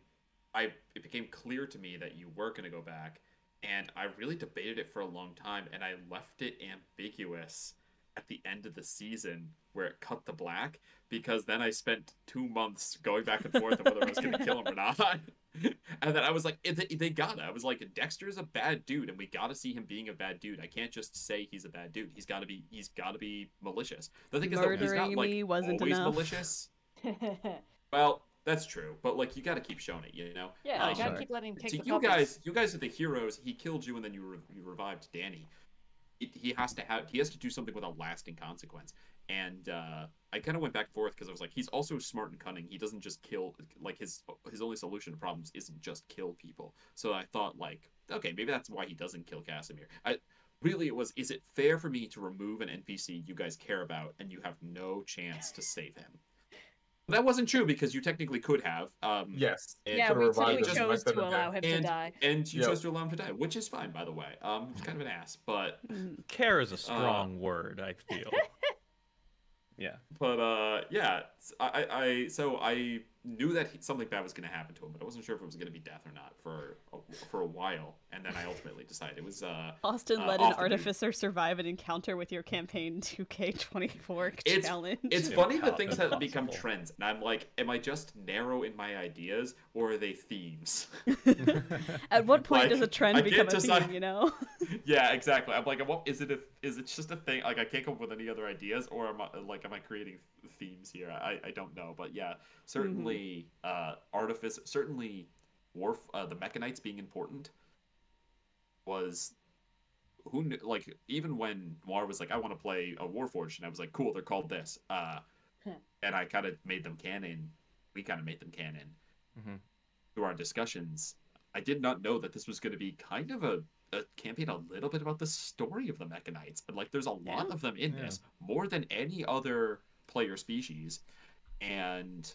it became clear to me that you were going to go back, and I really debated it for a long time, and I left it ambiguous at the end of the season where it cut the black, because then I spent 2 months going back and forth on whether I was going to kill him or not. And then I was like, I was like, Dexter's a bad dude, and we got to see him being a bad dude. I can't just say he's a bad dude. He's got to be malicious. The thing is, he's not like always malicious. Well, that's true, but like you got to keep showing it, you know. Yeah, I got to keep letting him take the puppets. You guys are the heroes. He killed you, and then you revived Danny. He has to do something with a lasting consequence. And I kind of went back and forth because I was like, he's also smart and cunning. He doesn't just kill, like his only solution to problems isn't just kill people. So I thought like, okay, maybe that's why he doesn't kill Casimir. Is it fair for me to remove an NPC you guys care about and you have no chance to save him? That wasn't true because you technically could have. Yes. We chose to allow him to die. And you chose to allow him to die, which is fine, by the way. It's kind of an ass, but... Care is a strong word, I feel. Yeah, but I knew that something bad was going to happen to him, but I wasn't sure if it was going to be death or not for a while, and then I ultimately decided it was. Austin let an artificer survive an encounter with your campaign 2K24 challenge. It's funny that things have become trends, and I'm like, am I just narrow in my ideas, or are they themes? At what point does a trend become a theme? You know? Yeah, exactly. I'm like, is it just a thing? Like, I can't come up with any other ideas, or am I creating themes here? I don't know, but yeah, certainly Artifice, certainly Worf, the Mechanites being important. was, who knew, like, even when Noir was like, I want to play a Warforged, and I was like, cool, they're called this. And I kind of made them canon. We kind of made them canon through our discussions. I did not know that this was going to be kind of a campaign a little bit about the story of the Mechanites. And, like, there's a lot of them in this, more than any other player species. And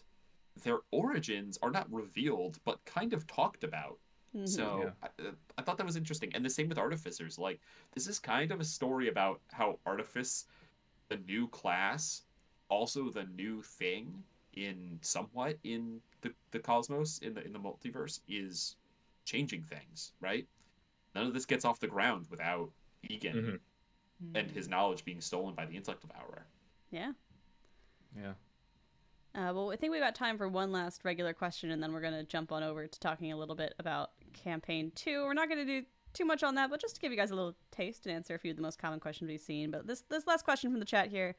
their origins are not revealed, but kind of talked about. So I thought that was interesting. And the same with Artificers. Like, this is kind of a story about how Artifice, the new class, also the new thing in somewhat in the cosmos, in the multiverse, is changing things, right? None of this gets off the ground without Egan and his knowledge being stolen by the Intellect Devourer. Yeah. Yeah. Well, I think we've got time for one last regular question, and then we're going to jump on over to talking a little bit about Campaign 2. We're not going to do too much on that, but just to give you guys a little taste and answer a few of the most common questions we've seen. But this last question from the chat here.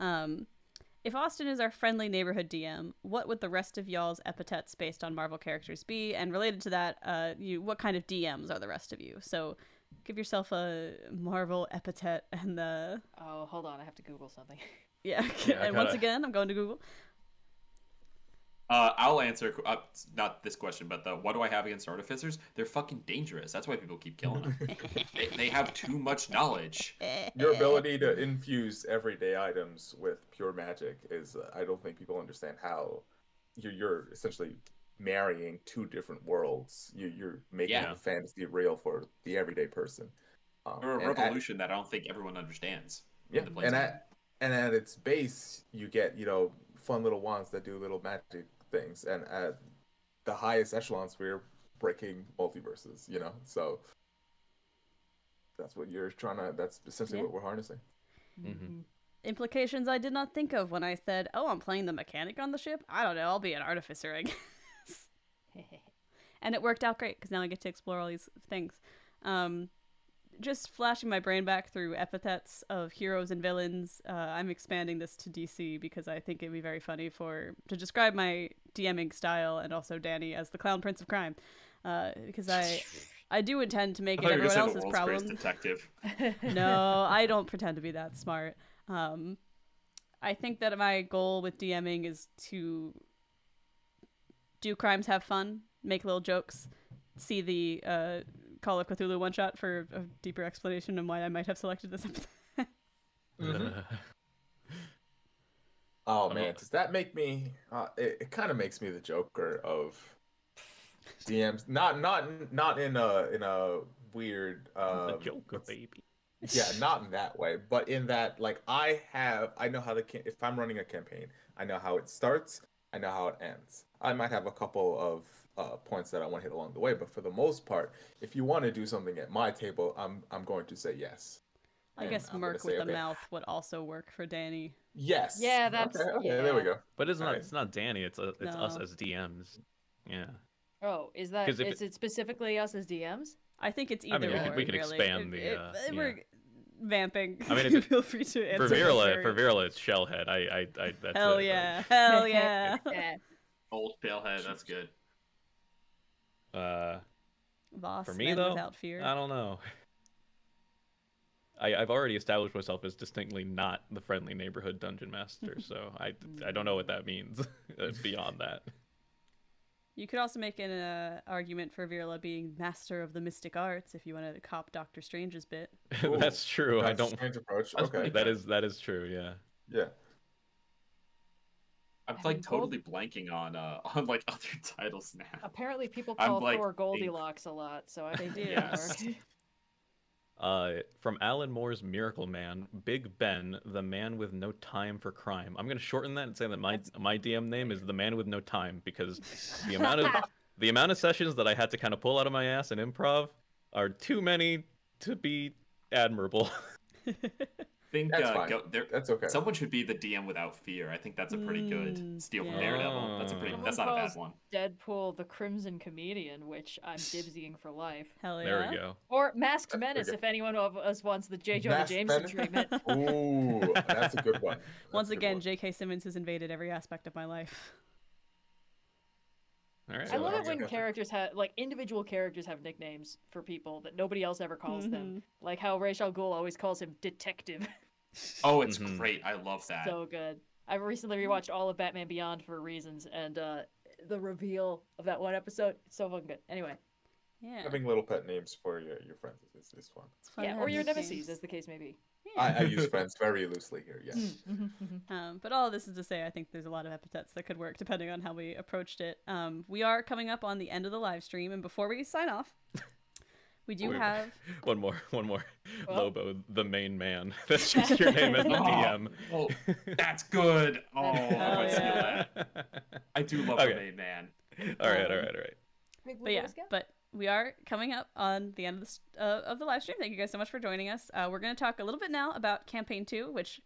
If Austin is our friendly neighborhood DM, what would the rest of y'all's epithets based on Marvel characters be? And related to that, what kind of DMs are the rest of you? So give yourself a Marvel epithet and the... Oh, hold on. I have to Google something. And once again, I'm going to Google. I'll answer not this question, but what do I have against Artificers? They're fucking dangerous. That's why people keep killing them. They have too much knowledge. Your ability to infuse everyday items with pure magic is, I don't think people understand how you're essentially marrying two different worlds. You're making fantasy real for the everyday person. Or a revolution that I don't think everyone understands. Yeah, and at its base, you get, fun little wands that do little magic things, and at the highest echelons we're breaking multiverses, so that's what you're trying to, that's essentially what we're harnessing. Implications I did not think of when I said, oh, I'm playing the mechanic on the ship. I don't know, I'll be an artificer, I guess. And it worked out great because now I get to explore all these things. Just flashing my brain back through epithets of heroes and villains, I'm expanding this to DC because I think it'd be very funny to describe my DMing style, and also Danny as the Clown Prince of Crime, because I do intend to make it everyone else's problem. Detective. No, I don't pretend to be that smart. I think that my goal with DMing is to do crimes, have fun, make little jokes, see the Call of Cthulhu one shot for a deeper explanation on why I might have selected this episode. Oh man, does that make me? It kind of makes me the Joker of DMs. Not in a weird. The Joker, baby. Yeah, not in that way, but in that, like, I know how if I'm running a campaign, I know how it starts, I know how it ends. I might have a couple of points that I want to hit along the way, but for the most part, if you want to do something at my table, I'm going to say yes. I guess Merc with the mouth would also work for Danny. Yes. Yeah, that's okay, there we go. But it's not right. It's not Danny. It's us as DMs. Yeah. Oh, is that? Is it specifically us as DMs? I think it's either. I mean, we can really expand we're vamping. I mean, feel free to answer. For Virila, it's Shellhead. That's hell it. Yeah! Hell yeah! Old Shellhead. That's good. Voss, for me though, without fear. I don't know. I've already established myself as distinctly not the friendly neighborhood dungeon master, so I don't know what that means beyond that. You could also make an argument for Virila being master of the mystic arts if you want to cop Doctor Strange's bit. Ooh, that's true. That's strange approach. Okay. That is true. Yeah. Yeah. I'm like totally blanking on like other titles now. Apparently, people call Thor Goldilocks a lot, so I think they do. From Alan Moore's Miracle Man, Big Ben, the man with no time for crime. I'm gonna shorten that and say that my DM name is the man with no time, because the amount of the amount of sessions that I had to kind of pull out of my ass in improv are too many to be admirable. I think that's okay. Someone should be the DM without fear. I think that's a pretty good steal from Daredevil. That's not a bad one. Deadpool, the Crimson Comedian, which I'm dibsying for life. Hell yeah. There we go. Or Masked Menace, if anyone of us wants the J. Jonah Jameson treatment. Ooh, that's a good one. Once again, J.K. Simmons has invaded every aspect of my life. All right. I love it when characters have, like, individual characters have nicknames for people that nobody else ever calls them. Like how Ra's al Ghul always calls him Detective. Oh, it's great. I love that. So good. I recently rewatched all of Batman Beyond for reasons, and the reveal of that one episode, it's so fucking good. Anyway. Yeah. Having little pet names for your friends is fun. It's fun. Yeah, or your nemesis, as the case may be. Yeah. I use friends very loosely here, yes. But all of this is to say, I think there's a lot of epithets that could work depending on how we approached it. We are coming up on the end of the live stream, and before we sign off, we do have... One more. Well, Lobo, the main man. That's just your name as the DM. Oh, that's good. Oh, I do love the main man. All right. But we are coming up on the end of the live stream. Thank you guys so much for joining us. We're going to talk a little bit now about Campaign 2, which,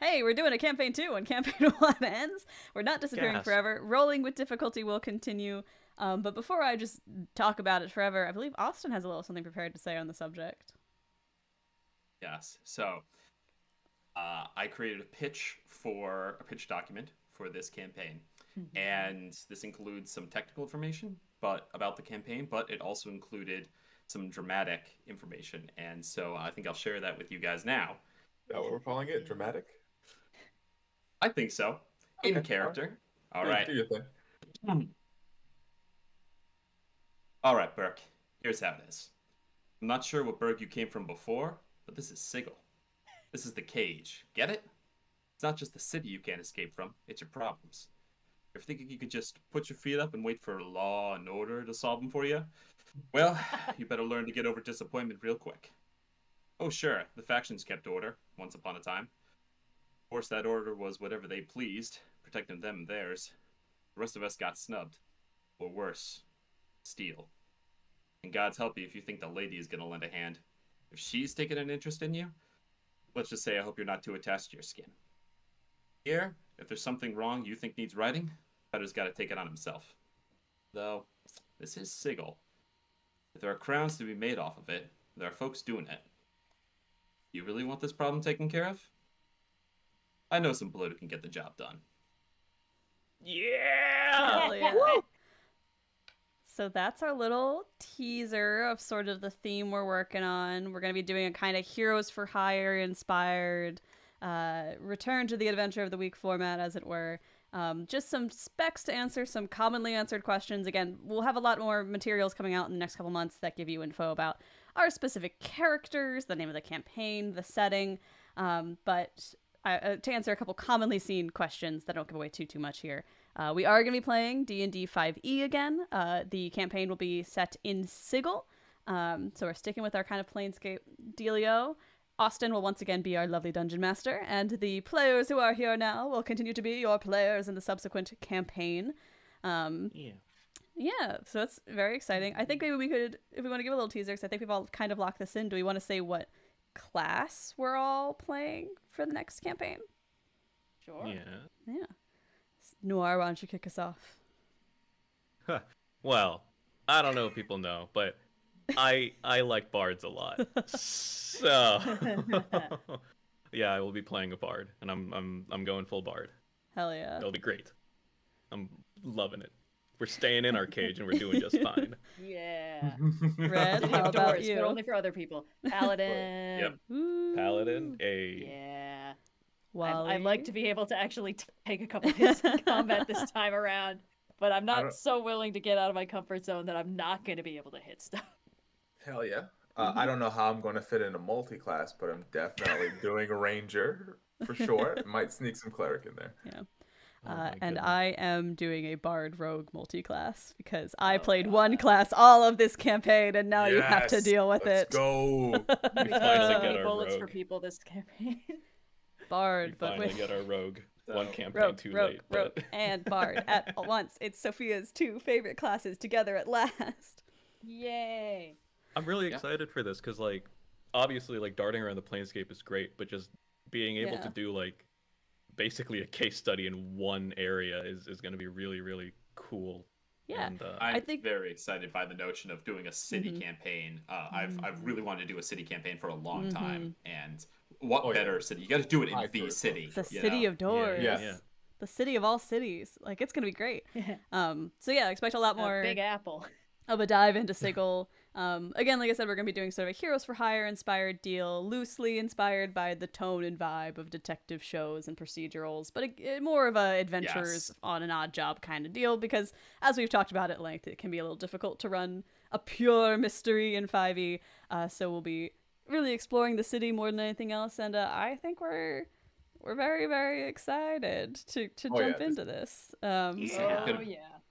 hey, we're doing a Campaign 2 when Campaign 1 ends. We're not disappearing forever. Rolling with Difficulty will continue. But before I just talk about it forever, I believe Austin has a little something prepared to say on the subject. Yes. So I created a pitch document for this campaign. And this includes some technical information about the campaign, but it also included some dramatic information. And so I think I'll share that with you guys now. Is that what we're calling it? Dramatic? I think so. Okay. In character. All right. Do your thing. All right, Burke. Here's how it is. I'm not sure what Burke you came from before, but this is Sigil. This is the cage. Get it? It's not just the city you can't escape from. It's your problems. If you're thinking you could just put your feet up and wait for law and order to solve them for you, well, you better learn to get over disappointment real quick. Oh, sure. The factions kept order once upon a time. Of course, that order was whatever they pleased, protecting them and theirs. The rest of us got snubbed. Or worse, steal. And God's help you if you think the lady is going to lend a hand. If she's taking an interest in you, let's just say I hope you're not too attached to your skin. Here, if there's something wrong you think needs righting, Better's got to take it on himself. Though, this is Sigil. If there are crowns to be made off of it, there are folks doing it. You really want this problem taken care of? I know some blood who can get the job done. Yeah! Oh, yeah. So that's our little teaser of sort of the theme we're working on. We're going to be doing a kind of Heroes for Hire inspired return to the adventure of the week format, as it were. Just some specs to answer, some commonly answered questions. Again, we'll have a lot more materials coming out in the next couple months that give you info about our specific characters, the name of the campaign, the setting. But to answer a couple commonly seen questions that don't give away too much here. We are going to be playing D&D 5e again. The campaign will be set in Sigil. So we're sticking with our kind of Planescape dealio. Austin will once again be our lovely dungeon master, and the players who are here now will continue to be your players in the subsequent campaign. Yeah, so that's very exciting. I think maybe we could, if we want to give a little teaser, because I think we've all kind of locked this in, do we want to say what class we're all playing for the next campaign? Sure. Yeah. Noir, why don't you kick us off? Huh. Well, I don't know if people know, but I like bards a lot. So yeah, I will be playing a bard, and I'm going full bard. Hell yeah. It'll be great. I'm loving it. We're staying in our cage and we're doing just fine. Yeah. Red, how about you? But only for other people. Paladin. Yep. Ooh. Paladin. Yeah. Wally. I'd like to be able to actually take a couple hits in combat this time around, but I'm not so willing to get out of my comfort zone that I'm not going to be able to hit stuff. Hell yeah. I don't know how I'm going to fit in a multi-class, but I'm definitely doing a ranger for sure. Might sneak some cleric in there. Yeah. And I am doing a bard rogue multi-class because I played one class all of this campaign, and now you have to deal with it. Let's go. We finally get bullets for people this campaign. Bard, but we get our rogue. One campaign too late. Rogue and bard at once. It's Sophia's two favorite classes together at last. Yay! I'm really excited for this because, like, obviously, like, darting around the Planescape is great, but just being able to do, like, basically a case study in one area is going to be really, really cool. Yeah, and, I think very excited by the notion of doing a city campaign. I've really wanted to do a city campaign for a long time, and what better city? You got to do it in the city. The city of doors. Yeah. the city of all cities. Like, it's gonna be great. So yeah, expect a lot more Big Apple of a dive into Sigil. Again, like I said, we're gonna be doing sort of a Heroes for Hire inspired deal, loosely inspired by the tone and vibe of detective shows and procedurals, but more of a adventures on an odd job kind of deal, because as we've talked about at length, it can be a little difficult to run a pure mystery in 5e. So we'll be really exploring the city more than anything else, and I think we're very, very excited to jump into this.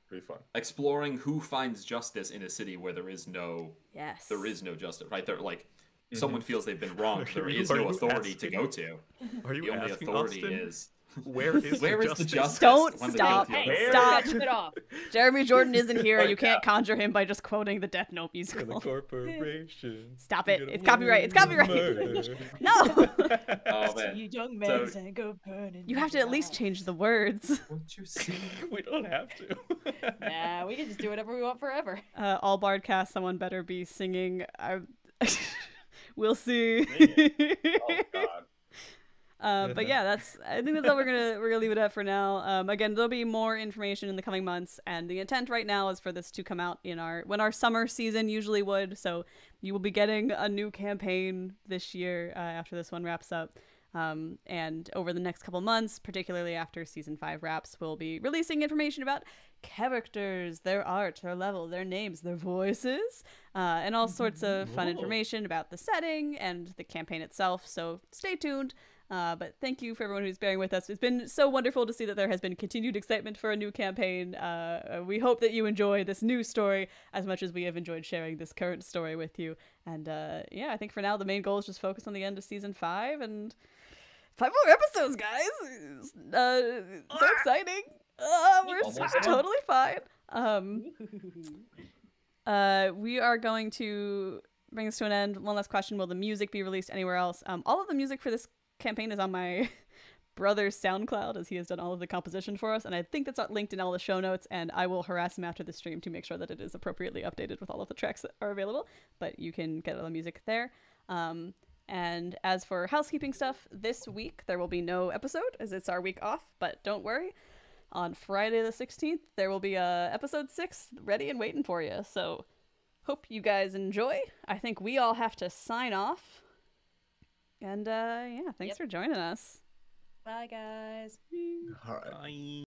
Pretty fun. Exploring who finds justice in a city where there is no justice, right? They're like someone feels they've been wronged. There is no authority to go to. Are you the only authority Austin? Is where is the justice? Don't stop. Hey, stop it off. Jeremy Jordan isn't here. You can't conjure him by just quoting the Death Note musical. The corporation. Stop it. It's copyright. It's copyright. No. Oh, man. You young men say go burn. You have to at least change the words. Won't you see? We don't have to. Nah, we can just do whatever we want forever. All Bardcast, someone better be singing. We'll see. Oh, God. But yeah, that's. I think that's all we're gonna leave it at for now. Again, there'll be more information in the coming months, and the intent right now is for this to come out in when our summer season usually would. So you will be getting a new campaign this year after this one wraps up, and over the next couple months, particularly after season 5 wraps, we'll be releasing information about characters, their art, their level, their names, their voices, and all sorts of fun information about the setting and the campaign itself. So stay tuned. But thank you for everyone who's bearing with us. It's been so wonderful to see that there has been continued excitement for a new campaign. We hope that you enjoy this new story as much as we have enjoyed sharing this current story with you. And yeah, I think for now the main goal is just focus on the end of season 5 and 5 more episodes, guys. So exciting. We're totally fine. We are going to bring this to an end. One last question: will the music be released anywhere else? All of the music for this campaign is on my brother's SoundCloud, as he has done all of the composition for us, and I think that's linked in all the show notes, and I will harass him after the stream to make sure that it is appropriately updated with all of the tracks that are available, but you can get all the music there. And as for housekeeping stuff, this week there will be no episode as it's our week off, but don't worry, on Friday the 16th there will be episode 6 ready and waiting for you, so hope you guys enjoy. I think we all have to sign off. And yeah, thanks for joining us. Bye, guys. All right. Bye.